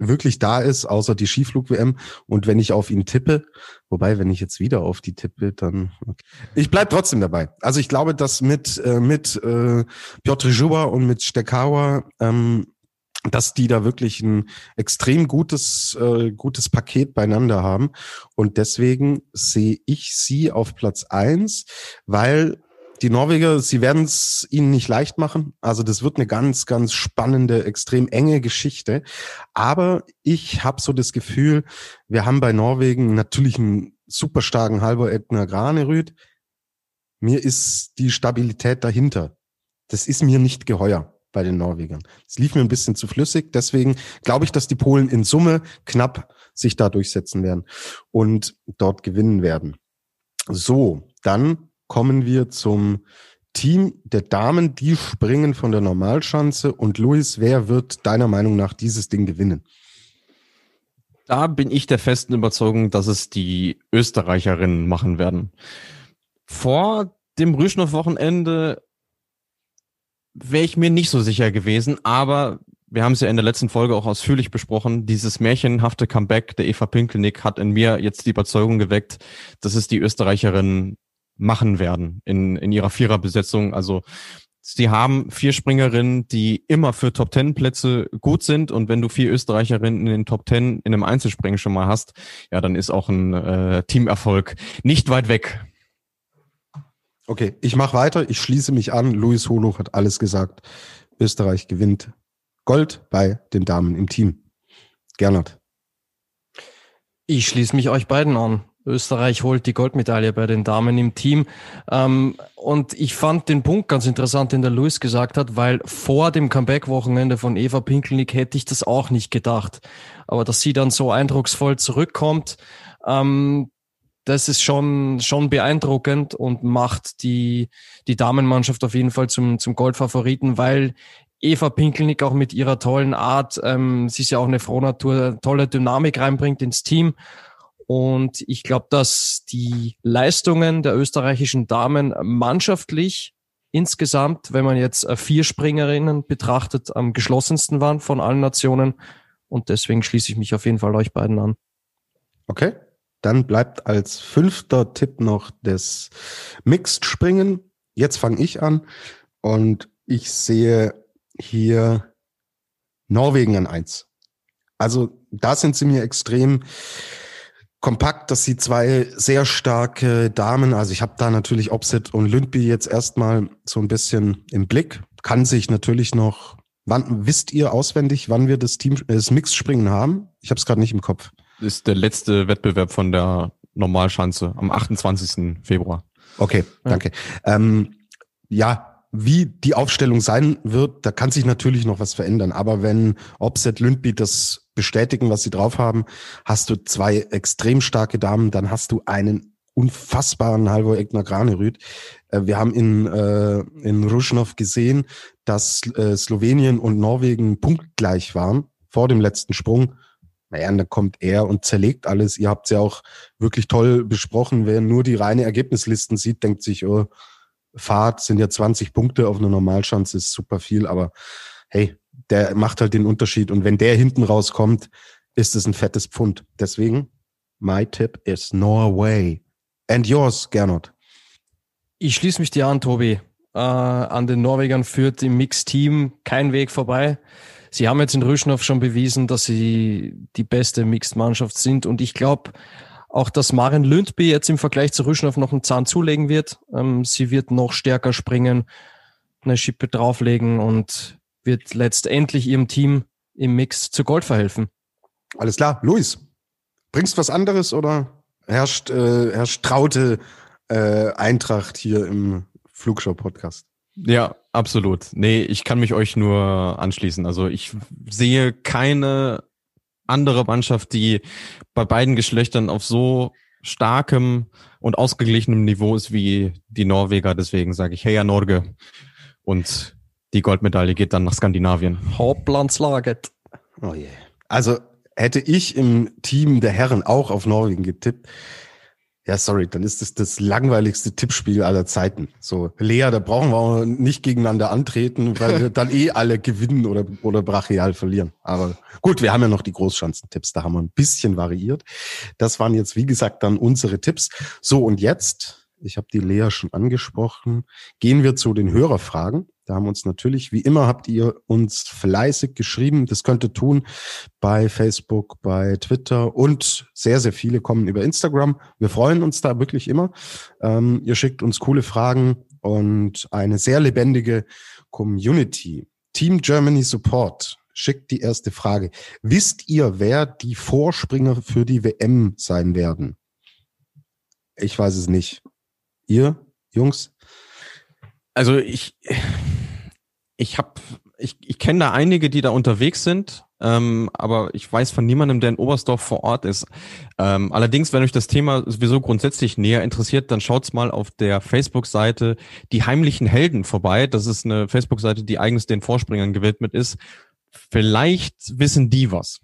wirklich da ist, außer die Skiflug-WM. Und wenn ich auf ihn tippe, wobei, wenn ich jetzt wieder auf die tippe, dann... Okay. Ich bleib trotzdem dabei. Also ich glaube, dass mit Piotr Żuba und mit Stękała... dass die da wirklich ein extrem gutes Paket beieinander haben. Und deswegen sehe ich sie auf Platz 1, weil die Norweger, sie werden es ihnen nicht leicht machen. Also das wird eine ganz, ganz spannende, extrem enge Geschichte. Aber ich habe so das Gefühl, wir haben bei Norwegen natürlich einen super starken Halvor Egner Granerud. Mir ist die Stabilität dahinter. Das ist mir nicht geheuer bei den Norwegern. Es lief mir ein bisschen zu flüssig, deswegen glaube ich, dass die Polen in Summe knapp sich da durchsetzen werden und dort gewinnen werden. So, dann kommen wir zum Team der Damen, die springen von der Normalschanze. Und Louis, wer wird deiner Meinung nach dieses Ding gewinnen? Da bin ich der festen Überzeugung, dass es die Österreicherinnen machen werden. Vor dem Ruschnov-Wochenende wäre ich mir nicht so sicher gewesen, aber wir haben es ja in der letzten Folge auch ausführlich besprochen, dieses märchenhafte Comeback der Eva Pinkelnick hat in mir jetzt die Überzeugung geweckt, dass es die Österreicherinnen machen werden in ihrer Viererbesetzung. Also sie haben 4 Springerinnen, die immer für Top-10-Plätze gut sind, und wenn du 4 Österreicherinnen in den Top-10 in einem Einzelspringen schon mal hast, ja, dann ist auch ein Teamerfolg nicht weit weg. Okay, ich mache weiter, ich schließe mich an. Louis Holuch hat alles gesagt. Österreich gewinnt Gold bei den Damen im Team. Gernot. Ich schließe mich euch beiden an. Österreich holt die Goldmedaille bei den Damen im Team. Und ich fand den Punkt ganz interessant, den der Louis gesagt hat, weil vor dem Comeback-Wochenende von Eva Pinkelnick hätte ich das auch nicht gedacht. Aber dass sie dann so eindrucksvoll zurückkommt, das ist schon beeindruckend und macht die Damenmannschaft auf jeden Fall zum Goldfavoriten, weil Eva Pinkelnick auch mit ihrer tollen Art, sie ist ja auch eine Frohnatur, tolle Dynamik reinbringt ins Team. Und ich glaube, dass die Leistungen der österreichischen Damen mannschaftlich insgesamt, wenn man jetzt 4 Springerinnen betrachtet, am geschlossensten waren von allen Nationen. Und deswegen schließe ich mich auf jeden Fall euch beiden an. Okay, dann bleibt als 5. Tipp noch das Mixed-Springen. Jetzt fange ich an und ich sehe hier Norwegen an 1. Also da sind sie mir extrem kompakt, dass sie 2 sehr starke Damen, also ich habe da natürlich Opseth und Lundby jetzt erstmal so ein bisschen im Blick. Kann sich natürlich noch, wisst ihr auswendig, wann wir das Mixspringen haben? Ich habe es gerade nicht im Kopf. Das ist der letzte Wettbewerb von der Normalschanze am 28. Februar. Okay, danke. Ja. Wie die Aufstellung sein wird, da kann sich natürlich noch was verändern. Aber wenn Opseth, Lundby das bestätigen, was sie drauf haben, hast du 2 extrem starke Damen, dann hast du einen unfassbaren Halvor Egner Granerud. Wir haben in Ruschnov gesehen, dass Slowenien und Norwegen punktgleich waren vor dem letzten Sprung. Naja, und dann kommt er und zerlegt alles. Ihr habt es ja auch wirklich toll besprochen. Wer nur die reine Ergebnislisten sieht, denkt sich, oh, Fahrt sind ja 20 Punkte auf einer Normalschanze, ist super viel, aber hey, der macht halt den Unterschied und wenn der hinten rauskommt, ist es ein fettes Pfund. Deswegen, my tip is Norway. And yours, Gernot? Ich schließe mich dir an, Tobi. An den Norwegern führt im Mixed-Team kein Weg vorbei. Sie haben jetzt in Ruschnov schon bewiesen, dass sie die beste Mixed-Mannschaft sind und ich glaube auch, dass Maren Lundby jetzt im Vergleich zu Ruschnov noch einen Zahn zulegen wird. Sie wird noch stärker springen, eine Schippe drauflegen und wird letztendlich ihrem Team im Mix zu Gold verhelfen. Alles klar. Louis, bringst was anderes oder herrscht traute Eintracht hier im Flugschau-Podcast? Ja, absolut. Nee, ich kann mich euch nur anschließen. Also ich sehe keine andere Mannschaft, die bei beiden Geschlechtern auf so starkem und ausgeglichenem Niveau ist wie die Norweger. Deswegen sage ich Heia Norge. Und die Goldmedaille geht dann nach Skandinavien. Hauptlandslaget. Oh yeah. Also hätte ich im Team der Herren auch auf Norwegen getippt, ja, sorry, dann ist das langweiligste Tippspiel aller Zeiten. So, Lea, da brauchen wir auch nicht gegeneinander antreten, weil wir dann alle gewinnen oder brachial verlieren. Aber gut, wir haben ja noch die Großschanzentipps, da haben wir ein bisschen variiert. Das waren jetzt, wie gesagt, dann unsere Tipps. So, und jetzt, ich habe die Lea schon angesprochen, gehen wir zu den Hörerfragen. Da haben uns natürlich, wie immer, habt ihr uns fleißig geschrieben. Das könnt ihr tun bei Facebook, bei Twitter und sehr, sehr viele kommen über Instagram. Wir freuen uns da wirklich immer. Ihr schickt uns coole Fragen und eine sehr lebendige Community. Team Germany Support schickt die erste Frage. Wisst ihr, wer die Vorspringer für die WM sein werden? Ich weiß es nicht. Ihr, Jungs? Also Ich kenne da einige, die da unterwegs sind, aber ich weiß von niemandem, der in Oberstdorf vor Ort ist. Allerdings, wenn euch das Thema sowieso grundsätzlich näher interessiert, dann schaut's mal auf der Facebook-Seite Die Heimlichen Helden vorbei. Das ist eine Facebook-Seite, die eigens den Vorspringern gewidmet ist. Vielleicht wissen die was.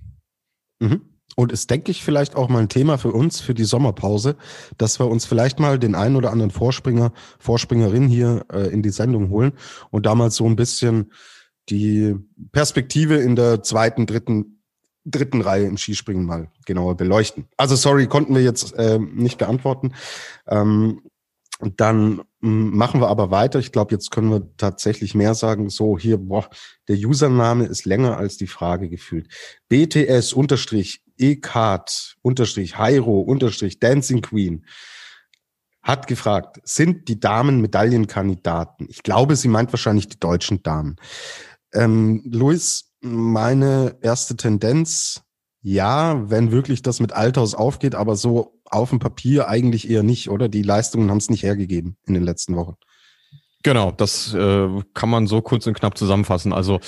Mhm. Und ist, denke ich, vielleicht auch mal ein Thema für uns, für die Sommerpause, dass wir uns vielleicht mal den einen oder anderen Vorspringerin hier in die Sendung holen und damals so ein bisschen die Perspektive in der 2., 3. Reihe im Skispringen mal genauer beleuchten. Also sorry, konnten wir jetzt nicht beantworten. Dann machen wir aber weiter. Ich glaube, jetzt können wir tatsächlich mehr sagen. So, hier, der Username ist länger als die Frage gefühlt. BTS_Ecart_Hairo_Dancing Queen hat gefragt, sind die Damen Medaillenkandidaten? Ich glaube, sie meint wahrscheinlich die deutschen Damen. Louis, meine erste Tendenz, ja, wenn wirklich das mit Althaus aufgeht, aber so auf dem Papier eigentlich eher nicht, oder? Die Leistungen haben es nicht hergegeben in den letzten Wochen. Genau, das kann man so kurz und knapp zusammenfassen. Also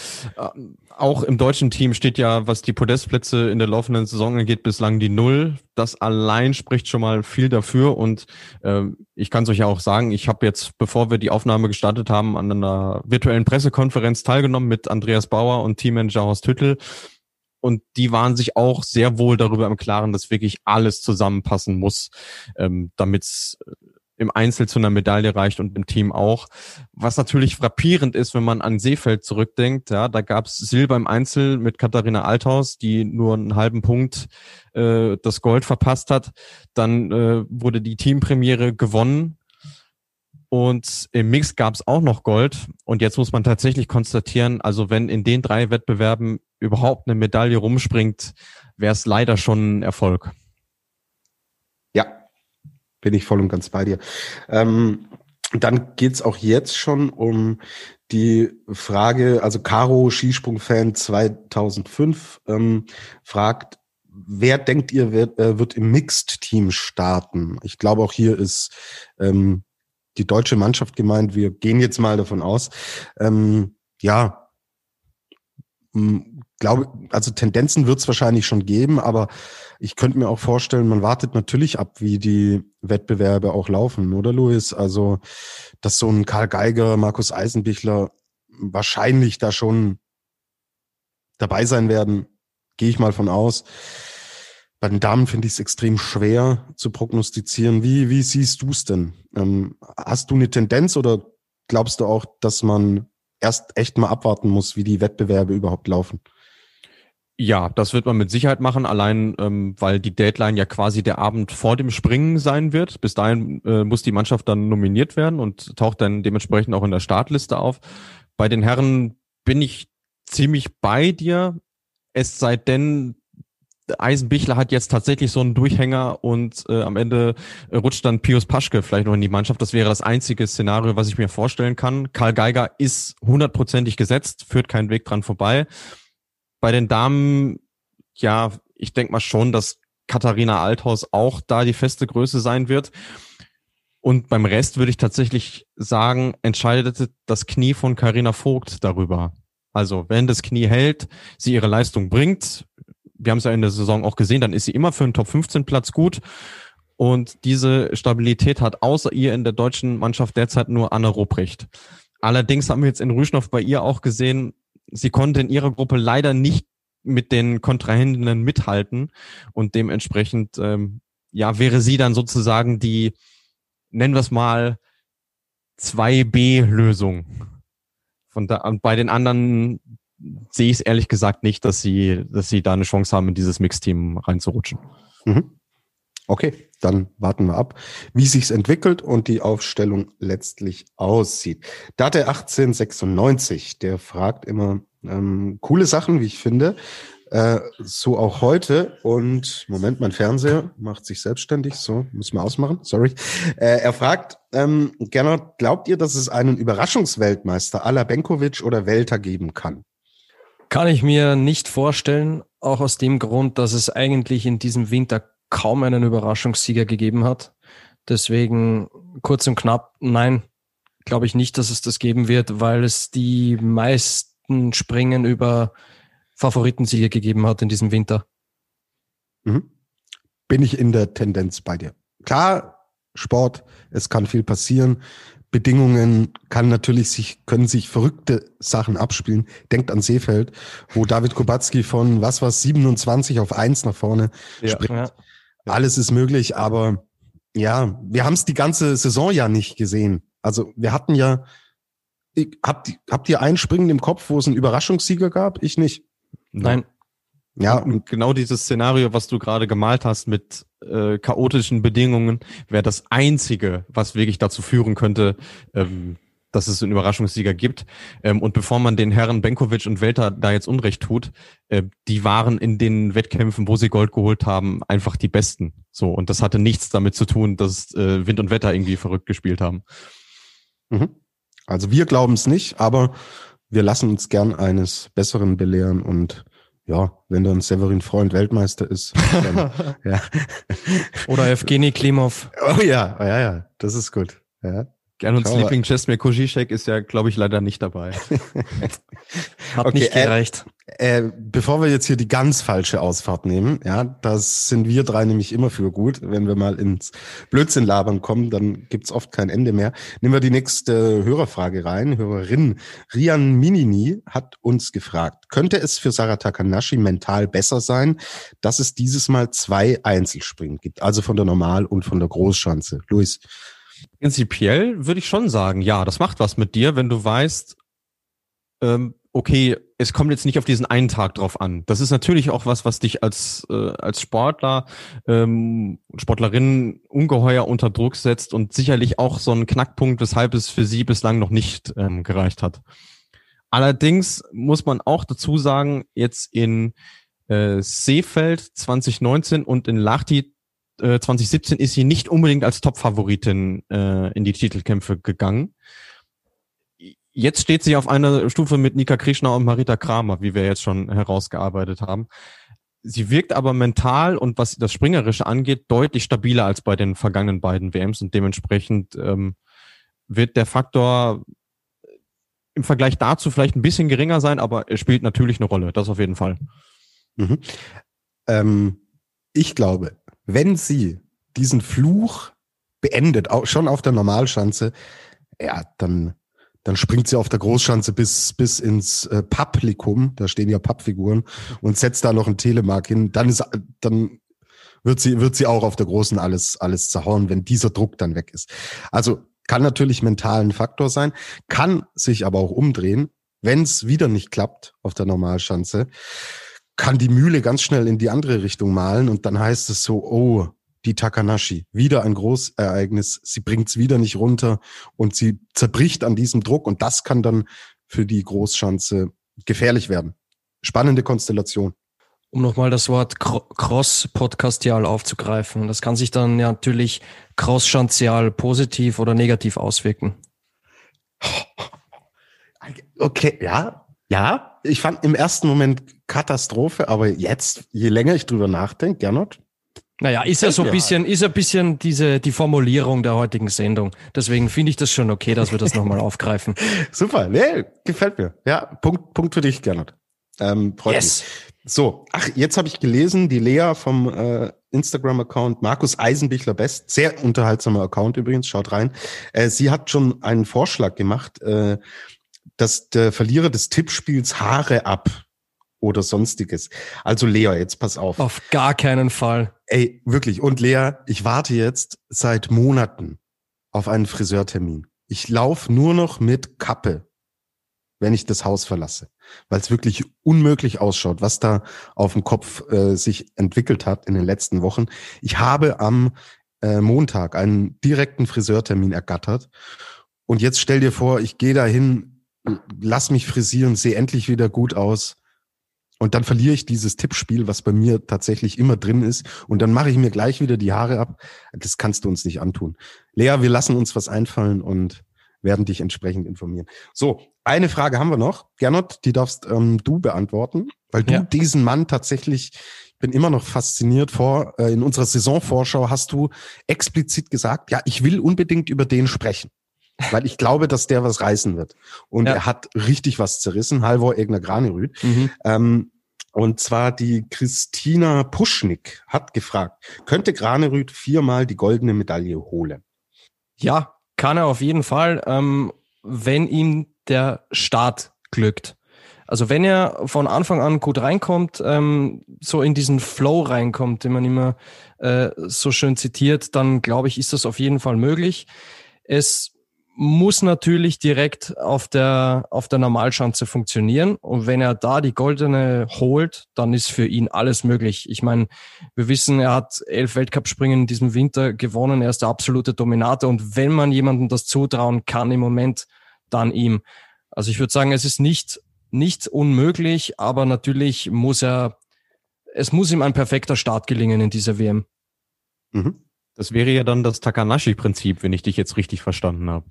auch im deutschen Team steht ja, was die Podestplätze in der laufenden Saison angeht, bislang die Null. Das allein spricht schon mal viel dafür. Und ich kann es euch ja auch sagen, ich habe jetzt, bevor wir die Aufnahme gestartet haben, an einer virtuellen Pressekonferenz teilgenommen mit Andreas Bauer und Teammanager Horst Hüttel. Und die waren sich auch sehr wohl darüber im Klaren, dass wirklich alles zusammenpassen muss, damit es im Einzel zu einer Medaille reicht und im Team auch. Was natürlich frappierend ist, wenn man an Seefeld zurückdenkt. Ja, da gab es Silber im Einzel mit Katharina Althaus, die nur einen halben Punkt das Gold verpasst hat. Dann wurde die Teampremiere gewonnen. Und im Mix gab es auch noch Gold. Und jetzt muss man tatsächlich konstatieren, also wenn in den drei Wettbewerben überhaupt eine Medaille rumspringt, wäre es leider schon ein Erfolg. Ja, bin ich voll und ganz bei dir. Dann geht's auch jetzt schon um die Frage, also Caro, Skisprung-Fan 2005, fragt, wer denkt ihr, wird im Mixed-Team starten? Ich glaube, auch hier ist die deutsche Mannschaft gemeint. Wir gehen jetzt mal davon aus. Glaube, also Tendenzen wird es wahrscheinlich schon geben, aber ich könnte mir auch vorstellen, man wartet natürlich ab, wie die Wettbewerbe auch laufen, oder Louis? Also, dass so ein Karl Geiger, Markus Eisenbichler wahrscheinlich da schon dabei sein werden, gehe ich mal von aus. Bei den Damen finde ich es extrem schwer zu prognostizieren. Wie siehst du es denn? Hast du eine Tendenz oder glaubst du auch, dass man erst echt mal abwarten muss, wie die Wettbewerbe überhaupt laufen? Ja, das wird man mit Sicherheit machen, allein weil die Deadline ja quasi der Abend vor dem Springen sein wird. Bis dahin muss die Mannschaft dann nominiert werden und taucht dann dementsprechend auch in der Startliste auf. Bei den Herren bin ich ziemlich bei dir, es sei denn, Eisenbichler hat jetzt tatsächlich so einen Durchhänger und am Ende rutscht dann Pius Paschke vielleicht noch in die Mannschaft. Das wäre das einzige Szenario, was ich mir vorstellen kann. Karl Geiger ist 100%ig gesetzt, führt keinen Weg dran vorbei. Bei den Damen, ja, ich denke mal schon, dass Katharina Althaus auch da die feste Größe sein wird. Und beim Rest würde ich tatsächlich sagen, entscheidet das Knie von Carina Vogt darüber. Also wenn das Knie hält, sie ihre Leistung bringt, wir haben es ja in der Saison auch gesehen, dann ist sie immer für einen Top-15-Platz gut. Und diese Stabilität hat außer ihr in der deutschen Mannschaft derzeit nur Anne Rupprecht. Allerdings haben wir jetzt in Ruschnov bei ihr auch gesehen, sie konnte in ihrer Gruppe leider nicht mit den Kontrahentinnen mithalten. Und dementsprechend wäre sie dann sozusagen die, nennen wir es mal, 2B-Lösung. Und bei den anderen sehe ich es ehrlich gesagt nicht, dass sie da eine Chance haben, in dieses Mixteam reinzurutschen. Mhm. Okay, dann warten wir ab, wie sich's entwickelt und die Aufstellung letztlich aussieht. Date 1896, der fragt immer coole Sachen, wie ich finde, so auch heute. Und Moment, mein Fernseher macht sich selbstständig, so müssen wir ausmachen, sorry. Er fragt, Gernot, glaubt ihr, dass es einen Überraschungsweltmeister à la Benkovic oder Welter geben kann? Kann ich mir nicht vorstellen, auch aus dem Grund, dass es eigentlich in diesem Winter kaum einen Überraschungssieger gegeben hat. Deswegen kurz und knapp, nein, glaube ich nicht, dass es das geben wird, weil es die meisten Springen über Favoritensieger gegeben hat in diesem Winter. Mhm. Bin ich in der Tendenz bei dir. Klar, Sport, es kann viel passieren. Bedingungen können sich verrückte Sachen abspielen. Denkt an Seefeld, wo David Kubacki von 27 auf 1 nach vorne springt. Ja. Alles ist möglich, aber ja, wir haben es die ganze Saison ja nicht gesehen. Also wir hatten ja, habt ihr ein Springen im Kopf, wo es einen Überraschungssieger gab? Ich nicht. Nein. Ja, und genau dieses Szenario, was du gerade gemalt hast mit chaotischen Bedingungen, wäre das Einzige, was wirklich dazu führen könnte, dass es einen Überraschungssieger gibt. Und bevor man den Herren Benkovic und Welter da jetzt Unrecht tut, die waren in den Wettkämpfen, wo sie Gold geholt haben, einfach die Besten. So, und das hatte nichts damit zu tun, dass Wind und Wetter irgendwie verrückt gespielt haben. Mhm. Also wir glauben es nicht, aber wir lassen uns gern eines Besseren belehren und ja, wenn dann Severin Freund Weltmeister ist. Dann, ja. Oder Evgeny Klimov. Oh ja, ja, ja, das ist gut. Ja. Gernot Sleeping Chesmir Kozischek ist ja, glaube ich, leider nicht dabei. Hat okay, nicht gereicht. Bevor wir jetzt hier die ganz falsche Ausfahrt nehmen, ja, das sind wir drei nämlich immer für gut. Wenn wir mal ins Blödsinn labern kommen, dann gibt's oft kein Ende mehr. Nehmen wir die nächste Hörerfrage rein. Hörerin Rian Minini hat uns gefragt, könnte es für Sara Takanashi mental besser sein, dass es dieses Mal 2 Einzelspringen gibt, also von der Normal- und von der Großschanze? Luis? Prinzipiell würde ich schon sagen, ja, das macht was mit dir, wenn du weißt, okay, es kommt jetzt nicht auf diesen einen Tag drauf an. Das ist natürlich auch was dich als Sportler, Sportlerin ungeheuer unter Druck setzt und sicherlich auch so ein Knackpunkt, weshalb es für sie bislang noch nicht gereicht hat. Allerdings muss man auch dazu sagen, jetzt in Seefeld 2019 und in Lahti 2017 ist sie nicht unbedingt als Top-Favoritin in die Titelkämpfe gegangen. Jetzt steht sie auf einer Stufe mit Nika Krishna und Marita Kramer, wie wir jetzt schon herausgearbeitet haben. Sie wirkt aber mental und was das Springerische angeht, deutlich stabiler als bei den vergangenen beiden WMs und dementsprechend wird der Faktor im Vergleich dazu vielleicht ein bisschen geringer sein, aber er spielt natürlich eine Rolle, das auf jeden Fall. Mhm. Ich glaube, wenn sie diesen Fluch beendet, auch schon auf der Normalschanze, ja, dann springt sie auf der Großschanze bis ins Publikum, da stehen ja Pappfiguren, und setzt da noch einen Telemark hin, dann wird sie auch auf der Großen alles zerhauen, wenn dieser Druck dann weg ist. Also kann natürlich mental ein Faktor sein, kann sich aber auch umdrehen, wenn es wieder nicht klappt auf der Normalschanze, kann die Mühle ganz schnell in die andere Richtung malen und dann heißt es so, oh, die Takanashi, wieder ein Großereignis, sie bringt's wieder nicht runter und sie zerbricht an diesem Druck und das kann dann für die Großschanze gefährlich werden. Spannende Konstellation. Um nochmal das Wort cross-podcastial aufzugreifen, das kann sich dann ja natürlich cross-schanzial positiv oder negativ auswirken. Okay, ja, ja. Ich fand im ersten Moment Katastrophe, aber jetzt, je länger ich drüber nachdenke, Gernot. Naja, ist ja so ein bisschen, die Formulierung der heutigen Sendung. Deswegen finde ich das schon okay, dass wir das nochmal aufgreifen. Super, nee, gefällt mir. Ja, Punkt für dich, Gernot. Freut mich. So, jetzt habe ich gelesen, die Lea vom Instagram-Account Markus Eisenbichler Best, sehr unterhaltsamer Account übrigens, schaut rein. Sie hat schon einen Vorschlag gemacht, dass der Verlierer des Tippspiels Haare ab oder Sonstiges. Also Lea, jetzt pass auf. Auf gar keinen Fall. Ey, wirklich. Und Lea, ich warte jetzt seit Monaten auf einen Friseurtermin. Ich laufe nur noch mit Kappe, wenn ich das Haus verlasse, weil es wirklich unmöglich ausschaut, was da auf dem Kopf sich entwickelt hat in den letzten Wochen. Ich habe am Montag einen direkten Friseurtermin ergattert. Und jetzt stell dir vor, ich gehe dahin, lass mich frisieren, sehe endlich wieder gut aus und dann verliere ich dieses Tippspiel, was bei mir tatsächlich immer drin ist und dann mache ich mir gleich wieder die Haare ab. Das kannst du uns nicht antun. Lea, wir lassen uns was einfallen und werden dich entsprechend informieren. So, eine Frage haben wir noch. Gernot, die darfst du beantworten, weil du diesen Mann tatsächlich, ich bin immer noch fasziniert in unserer Saisonvorschau hast du explizit gesagt, ja, ich will unbedingt über den sprechen. Weil ich glaube, dass der was reißen wird. Und er hat richtig was zerrissen. Halvor Egner Granerud. Mhm. Und zwar die Christina Puschnik hat gefragt, könnte Granerud 4-mal die goldene Medaille holen? Ja, kann er auf jeden Fall, wenn ihm der Start glückt. Also wenn er von Anfang an gut reinkommt, so in diesen Flow reinkommt, den man immer so schön zitiert, dann glaube ich, ist das auf jeden Fall möglich. Es muss natürlich direkt auf der Normalschanze funktionieren. Und wenn er da die goldene holt, dann ist für ihn alles möglich. Ich meine, wir wissen, er hat 11 Weltcup-Springen in diesem Winter gewonnen. Er ist der absolute Dominator. Und wenn man jemandem das zutrauen kann im Moment, dann ihm. Also ich würde sagen, es ist nicht unmöglich, aber natürlich muss ihm ein perfekter Start gelingen in dieser WM. Mhm. Das wäre ja dann das Takanashi-Prinzip, wenn ich dich jetzt richtig verstanden habe.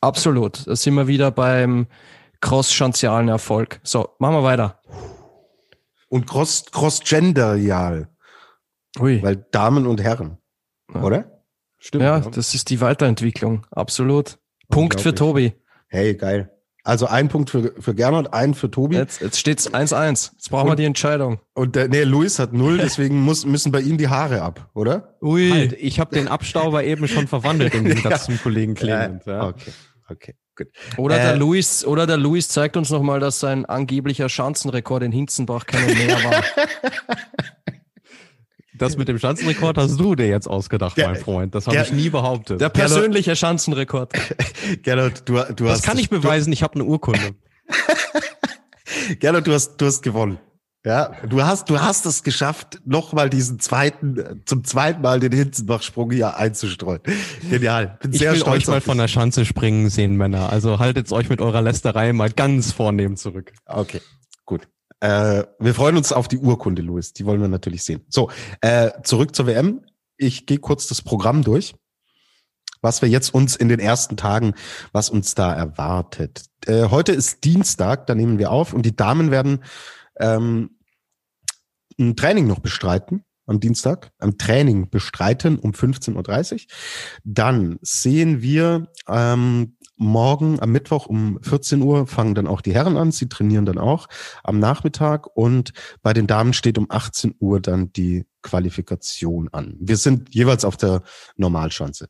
Absolut. Da sind wir wieder beim cross-schanzialen Erfolg. So, machen wir weiter. Und cross-genderial. Ui. Weil Damen und Herren, ja. Oder? Stimmt. Ja, das ist die Weiterentwicklung. Absolut. Punkt für Tobi. Hey, geil. Also ein Punkt für Gernot, ein für Tobi. Jetzt steht's 1-1. Jetzt brauchen wir die Entscheidung. Und Louis hat 0, deswegen müssen bei ihm die Haare ab, oder? Ui, halt, ich habe den Abstauber eben schon verwandelt in den ganzen Kollegen Clement. Ja. Okay, gut. Oder der Louis zeigt uns nochmal, dass sein angeblicher Schanzenrekord in Hinzenbach keine mehr war. Das mit dem Schanzenrekord hast du dir jetzt ausgedacht, mein Freund. Das habe ich nie behauptet. Der persönliche Schanzenrekord. Gernot, du hast... Das kann ich beweisen, ich habe eine Urkunde. Gernot, du hast gewonnen. Ja, du hast es geschafft, nochmal zum zweiten Mal den Hinzenbach-Sprung hier einzustreuen. Genial. Bin sehr stolz. Ich will euch mal von der Schanze springen sehen, Männer. Also haltet's euch mit eurer Lästerei mal ganz vornehm zurück. Okay, gut. Wir freuen uns auf die Urkunde, Louis. Die wollen wir natürlich sehen. So, zurück zur WM. Ich gehe kurz das Programm durch, was wir jetzt uns in den ersten Tagen, was uns da erwartet. Heute ist Dienstag, da nehmen wir auf und die Damen werden ein Training noch bestreiten am Dienstag. Am Training bestreiten um 15.30 Uhr. Dann sehen wir morgen am Mittwoch um 14 Uhr fangen dann auch die Herren an. Sie trainieren dann auch am Nachmittag und bei den Damen steht um 18 Uhr dann die Qualifikation an. Wir sind jeweils auf der Normalschanze.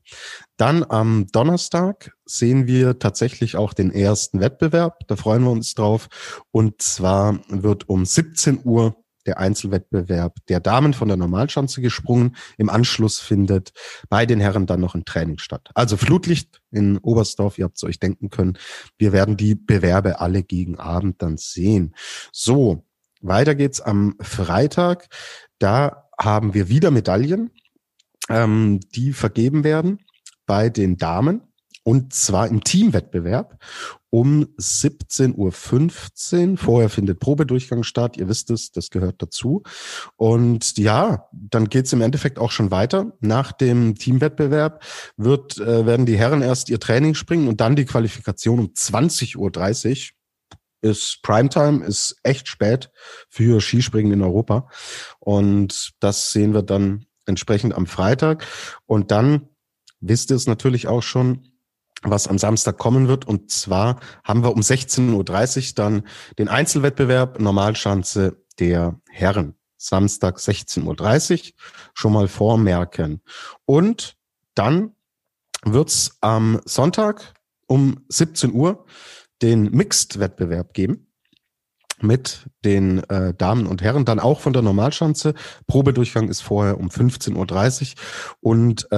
Dann am Donnerstag sehen wir tatsächlich auch den ersten Wettbewerb. Da freuen wir uns drauf. Und zwar wird um 17 Uhr der Einzelwettbewerb der Damen von der Normalschanze gesprungen. Im Anschluss findet bei den Herren dann noch ein Training statt. Also Flutlicht in Oberstdorf, ihr habt es euch denken können. Wir werden die Bewerbe alle gegen Abend dann sehen. So, weiter geht's am Freitag. Da haben wir wieder Medaillen, die vergeben werden bei den Damen. Und zwar im Teamwettbewerb um 17.15 Uhr. Vorher findet Probedurchgang statt. Ihr wisst es, das gehört dazu. Und ja, dann geht's im Endeffekt auch schon weiter. Nach dem Teamwettbewerb werden die Herren erst ihr Training springen und dann die Qualifikation um 20.30 Uhr. Ist Primetime, ist echt spät für Skispringen in Europa. Und das sehen wir dann entsprechend am Freitag. Und dann wisst ihr es natürlich auch schon, was am Samstag kommen wird. Und zwar haben wir um 16.30 Uhr dann den Einzelwettbewerb Normalschanze der Herren. Samstag 16.30 Uhr, schon mal vormerken. Und dann wird's am Sonntag um 17 Uhr den Mixed-Wettbewerb geben mit den Damen und Herren, dann auch von der Normalschanze. Probedurchgang ist vorher um 15.30 Uhr. Und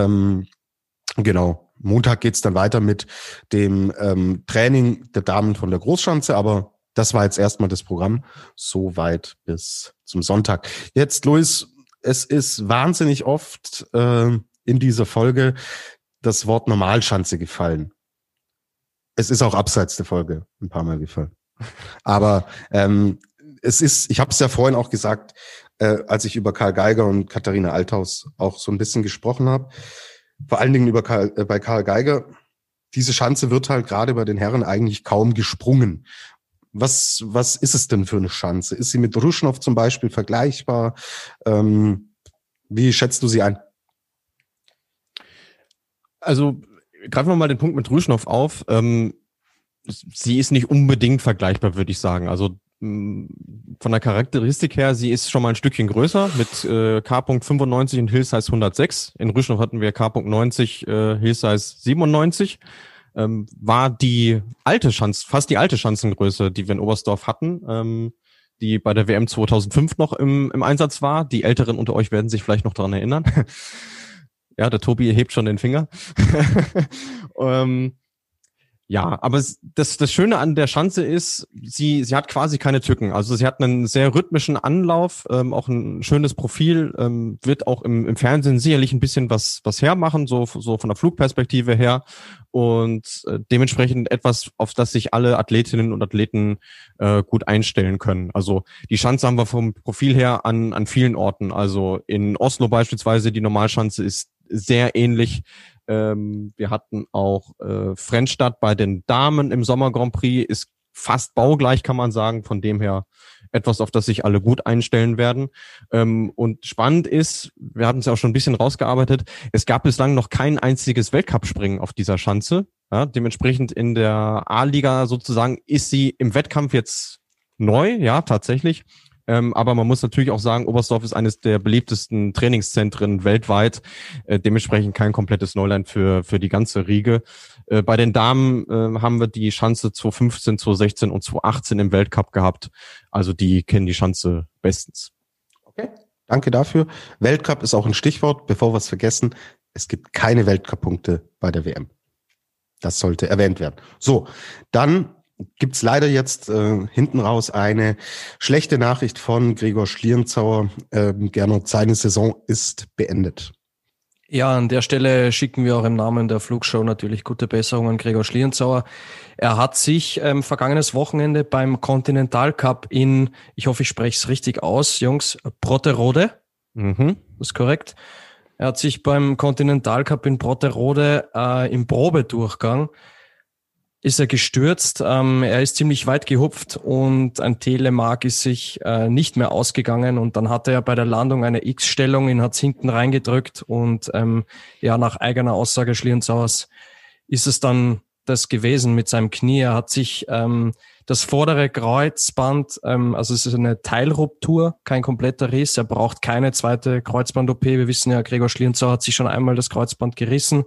genau, Montag geht's dann weiter mit dem Training der Damen von der Großschanze, aber das war jetzt erstmal das Programm. Soweit bis zum Sonntag. Jetzt, Louis, es ist wahnsinnig oft in dieser Folge das Wort Normalschanze gefallen. Es ist auch abseits der Folge ein paar Mal gefallen. Aber ich habe es ja vorhin auch gesagt, als ich über Karl Geiger und Katharina Althaus auch so ein bisschen gesprochen habe, vor allen Dingen bei Karl Geiger, diese Schanze wird halt gerade bei den Herren eigentlich kaum gesprungen. Was ist es denn für eine Schanze? Ist sie mit Ruschnov zum Beispiel vergleichbar? Wie schätzt du sie ein? Also greifen wir mal den Punkt mit Ruschnov auf. Sie ist nicht unbedingt vergleichbar, würde ich sagen. Also von der Charakteristik her, sie ist schon mal ein Stückchen größer mit K.95 und Hillsize 106. In Ruschnov hatten wir K.90, Hillsize 97. War die alte Schanze, fast die alte Schanzengröße, die wir in Oberstdorf hatten, die bei der WM 2005 noch im Einsatz war. Die Älteren unter euch werden sich vielleicht noch daran erinnern. Ja, der Tobi hebt schon den Finger. Ja, aber das Schöne an der Schanze ist, sie hat quasi keine Tücken. Also sie hat einen sehr rhythmischen Anlauf, auch ein schönes Profil, wird auch im Fernsehen sicherlich ein bisschen was hermachen, so von der Flugperspektive her. Und dementsprechend etwas, auf das sich alle Athletinnen und Athleten gut einstellen können. Also die Schanze haben wir vom Profil her an vielen Orten. Also in Oslo beispielsweise, die Normalschanze ist sehr ähnlich. Wir hatten auch Frennstadt bei den Damen im Sommer Grand Prix, ist fast baugleich, kann man sagen, von dem her etwas, auf das sich alle gut einstellen werden. Und spannend ist, wir hatten es ja auch schon ein bisschen rausgearbeitet, es gab bislang noch kein einziges Weltcup-Springen auf dieser Schanze. Ja, dementsprechend in der A-Liga sozusagen ist sie im Wettkampf jetzt neu, ja, tatsächlich. Aber man muss natürlich auch sagen, Oberstdorf ist eines der beliebtesten Trainingszentren weltweit. Dementsprechend kein komplettes Neuland für die ganze Riege. Bei den Damen haben wir die Schanze 2015, 2016 und 2018 im Weltcup gehabt. Also die kennen die Schanze bestens. Okay, danke dafür. Weltcup ist auch ein Stichwort. Bevor wir es vergessen, es gibt keine Weltcup-Punkte bei der WM. Das sollte erwähnt werden. So, dann gibt's leider jetzt hinten raus eine schlechte Nachricht von Gregor Schlierenzauer. Gernot, seine Saison ist beendet. Ja, an der Stelle schicken wir auch im Namen der Flugshow natürlich gute Besserung an Gregor Schlierenzauer. Er hat sich vergangenes Wochenende beim Continental Cup in, ich hoffe, ich spreche es richtig aus, Jungs, Brotterode, Das ist korrekt. Er hat sich beim Continental Cup in Brotterode im Probedurchgang ist er gestürzt, er ist ziemlich weit gehupft und ein Telemark ist sich nicht mehr ausgegangen und dann hatte er bei der Landung eine X-Stellung, ihn hat es hinten reingedrückt und ja, nach eigener Aussage Schlierenzauers ist es dann das gewesen mit seinem Knie. Er hat sich das vordere Kreuzband, also es ist eine Teilruptur, kein kompletter Riss, er braucht keine zweite Kreuzband-OP. Wir wissen ja, Gregor Schlierenzauer hat sich schon einmal das Kreuzband gerissen,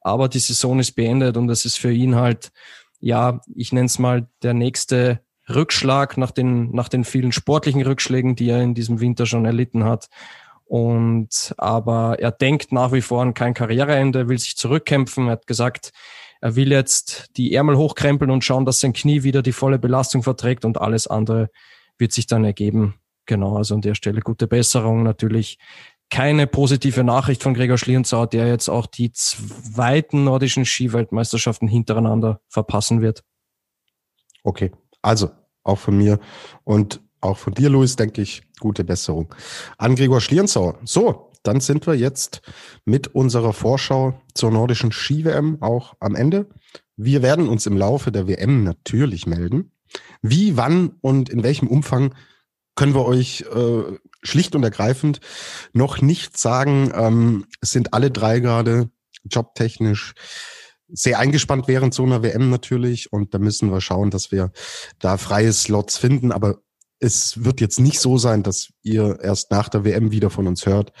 aber die Saison ist beendet und das ist für ihn halt, ja, ich nenne es mal der nächste Rückschlag nach den vielen sportlichen Rückschlägen, die er in diesem Winter schon erlitten hat. Aber er denkt nach wie vor an kein Karriereende, will sich zurückkämpfen. Er hat gesagt, er will jetzt die Ärmel hochkrempeln und schauen, dass sein Knie wieder die volle Belastung verträgt und alles andere wird sich dann ergeben. Genau, also an der Stelle gute Besserung. Natürlich keine positive Nachricht von Gregor Schlierenzauer, der jetzt auch die zweiten nordischen Skiweltmeisterschaften hintereinander verpassen wird. Okay, also auch von mir und auch von dir, Louis, denke ich, gute Besserung an Gregor Schlierenzauer. So, dann sind wir jetzt mit unserer Vorschau zur nordischen Ski-WM auch am Ende. Wir werden uns im Laufe der WM natürlich melden. Wie, wann und in welchem Umfang können wir euch schlicht und ergreifend noch nicht sagen. Es sind alle drei gerade jobtechnisch sehr eingespannt während so einer WM natürlich. Und da müssen wir schauen, dass wir da freie Slots finden. Aber es wird jetzt nicht so sein, dass ihr erst nach der WM wieder von uns hört.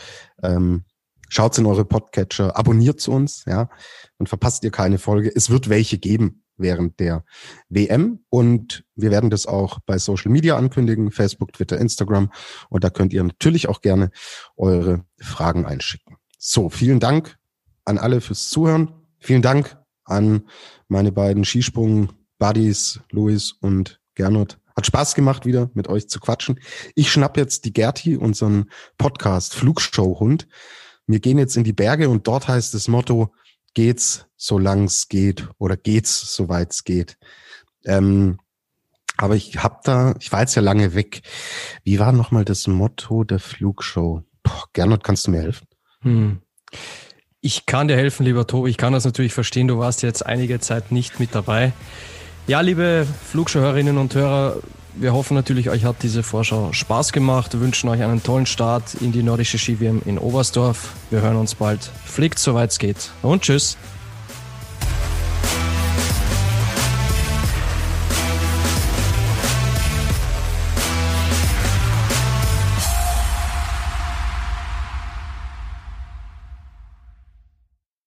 Schaut's in eure Podcatcher, abonniert uns, ja, und verpasst ihr keine Folge. Es wird welche geben während der WM und wir werden das auch bei Social Media ankündigen, Facebook, Twitter, Instagram, und da könnt ihr natürlich auch gerne eure Fragen einschicken. So, vielen Dank an alle fürs Zuhören. Vielen Dank an meine beiden Skisprung-Buddies, Louis und Gernot. Hat Spaß gemacht, wieder mit euch zu quatschen. Ich schnapp jetzt die Gerti, unseren Podcast Flugshow-Hund. Wir gehen jetzt in die Berge und dort heißt das Motto, geht's, solang's geht, oder geht's, soweit's geht. Aber ich war jetzt ja lange weg. Wie war nochmal das Motto der Flugshow? Boah, Gernot, kannst du mir helfen? Ich kann dir helfen, lieber Tobi. Ich kann das natürlich verstehen. Du warst jetzt einige Zeit nicht mit dabei. Ja, liebe Flugshow-Hörerinnen und Hörer, wir hoffen natürlich, euch hat diese Vorschau Spaß gemacht. Wir wünschen euch einen tollen Start in die nordische Ski-WM in Oberstdorf. Wir hören uns bald. Fliegt, soweit's geht. Und tschüss.